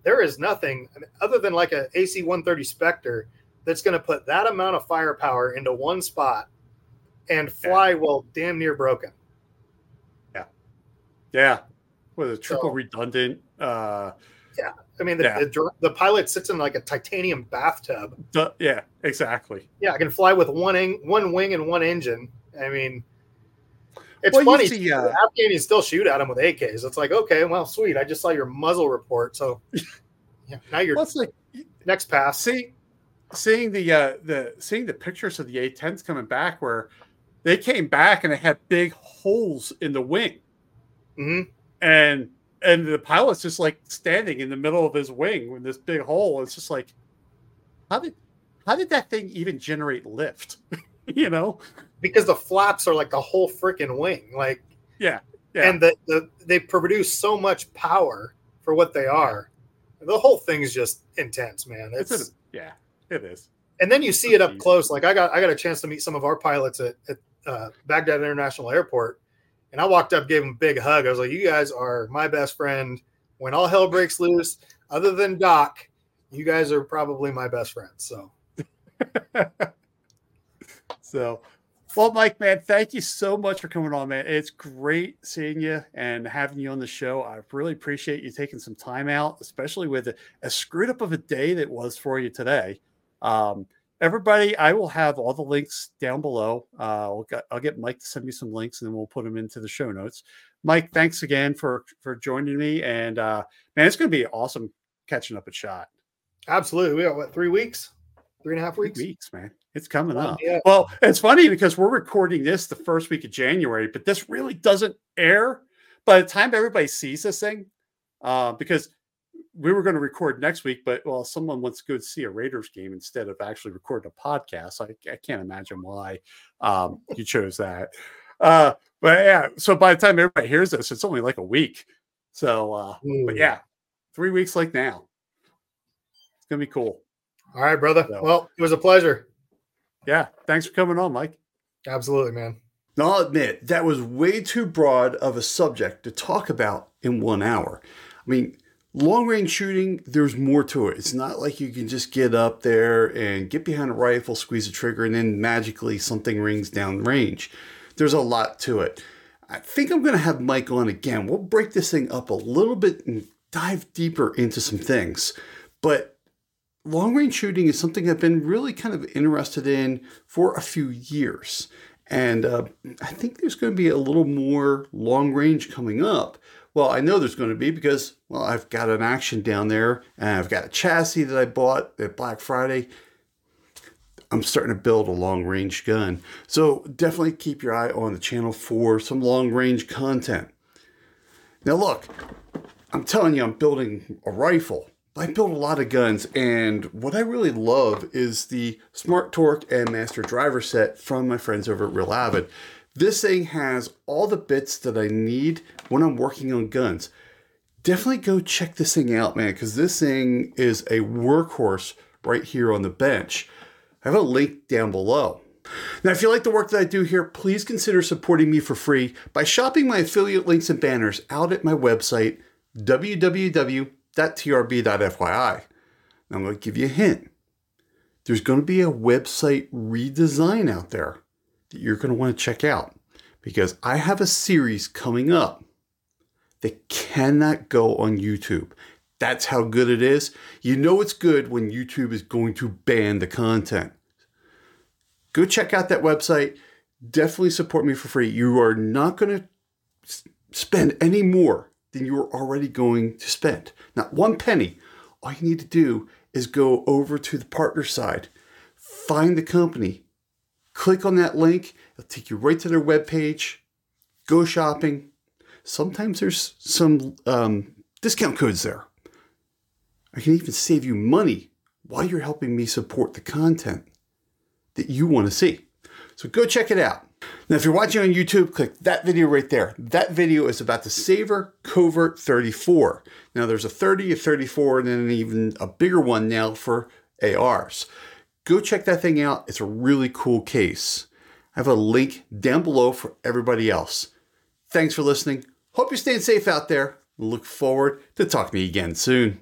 there is nothing other than like an AC-130 Spectre that's going to put that amount of firepower into one spot and fly well damn near broken. Yeah. Yeah. With a triple redundant. Yeah. I mean, the pilot sits in like a titanium bathtub. Yeah, exactly. Yeah, I can fly with one wing and one engine. I mean, it's funny. The Afghans still shoot at them with AKs. It's like, okay, well, sweet. I just saw your muzzle report. So yeah, now you're next pass. Seeing the pictures of the A-10s coming back where they came back and they had big holes in the wing. Mm-hmm. And the pilot's just like standing in the middle of his wing with this big hole. It's just like, how did that thing even generate lift? You know, because the flaps are like the whole freaking wing. Like, yeah. And they produce so much power for what they are. The whole thing's just intense, man. It is. And then you see it up close. Like I got a chance to meet some of our pilots at Baghdad International Airport. And I walked up, gave him a big hug. I was like, you guys are my best friend. When all hell breaks loose, other than Doc, you guys are probably my best friends. So, well, Mike, man, thank you so much for coming on, man. It's great seeing you and having you on the show. I really appreciate you taking some time out, especially with as screwed up of a day that was for you today. Everybody, I will have all the links down below. I'll get Mike to send me some links, and then we'll put them into the show notes. Mike, thanks again for joining me. And, man, it's going to be awesome catching up at SHOT. Absolutely. We got, 3 weeks? 3.5 weeks? 3 weeks, man. It's coming up. Yeah. Well, it's funny because we're recording this the first week of January, but this really doesn't air by the time everybody sees this thing because – we were going to record next week, but someone wants to go see a Raiders game instead of actually recording a podcast. I can't imagine why you chose that. But yeah, so by the time everybody hears this, it's only like a week. So, but yeah, 3 weeks like now. It's going to be cool. All right, brother. So, well, it was a pleasure. Yeah. Thanks for coming on, Mike. Absolutely, man. Now, I'll admit, that was way too broad of a subject to talk about in 1 hour. I mean, long-range shooting, there's more to it. It's not like you can just get up there and get behind a rifle, squeeze a trigger, and then magically something rings down range. There's a lot to it. I think I'm going to have Mike on again. We'll break this thing up a little bit and dive deeper into some things. But long-range shooting is something I've been really kind of interested in for a few years. And I think there's going to be a little more long-range coming up. Well, I know there's going to be because, well, I've got an action down there and I've got a chassis that I bought at Black Friday. I'm starting to build a long-range gun. So definitely keep your eye on the channel for some long-range content. Now, look, I'm telling you, I'm building a rifle. I build a lot of guns, and what I really love is the Smart Torque and Master Driver set from my friends over at Real Avid. This thing has all the bits that I need when I'm working on guns. Definitely go check this thing out, man, because this thing is a workhorse right here on the bench. I have a link down below. Now, if you like the work that I do here, please consider supporting me for free by shopping my affiliate links and banners out at my website, www.trb.fyi. Now, I'm going to give you a hint. There's going to be a website redesign out there that you're going to want to check out because I have a series coming up that cannot go on YouTube. That's how good it is. You know it's good when YouTube is going to ban the content. Go check out that website. Definitely support me for free. You are not going to spend any more than you are already going to spend. Not one penny. All you need to do is go over to the partner side, find the company, click on that link. It'll take you right to their webpage. Go shopping. Sometimes there's some discount codes there. I can even save you money while you're helping me support the content that you want to see. So go check it out. Now, if you're watching on YouTube, click that video right there. That video is about the Saver Covert 34. Now, there's a 30, a 34, and then an even a bigger one now for ARs. Go check that thing out. It's a really cool case. I have a link down below for everybody else. Thanks for listening. Hope you're staying safe out there. Look forward to talking to you again soon.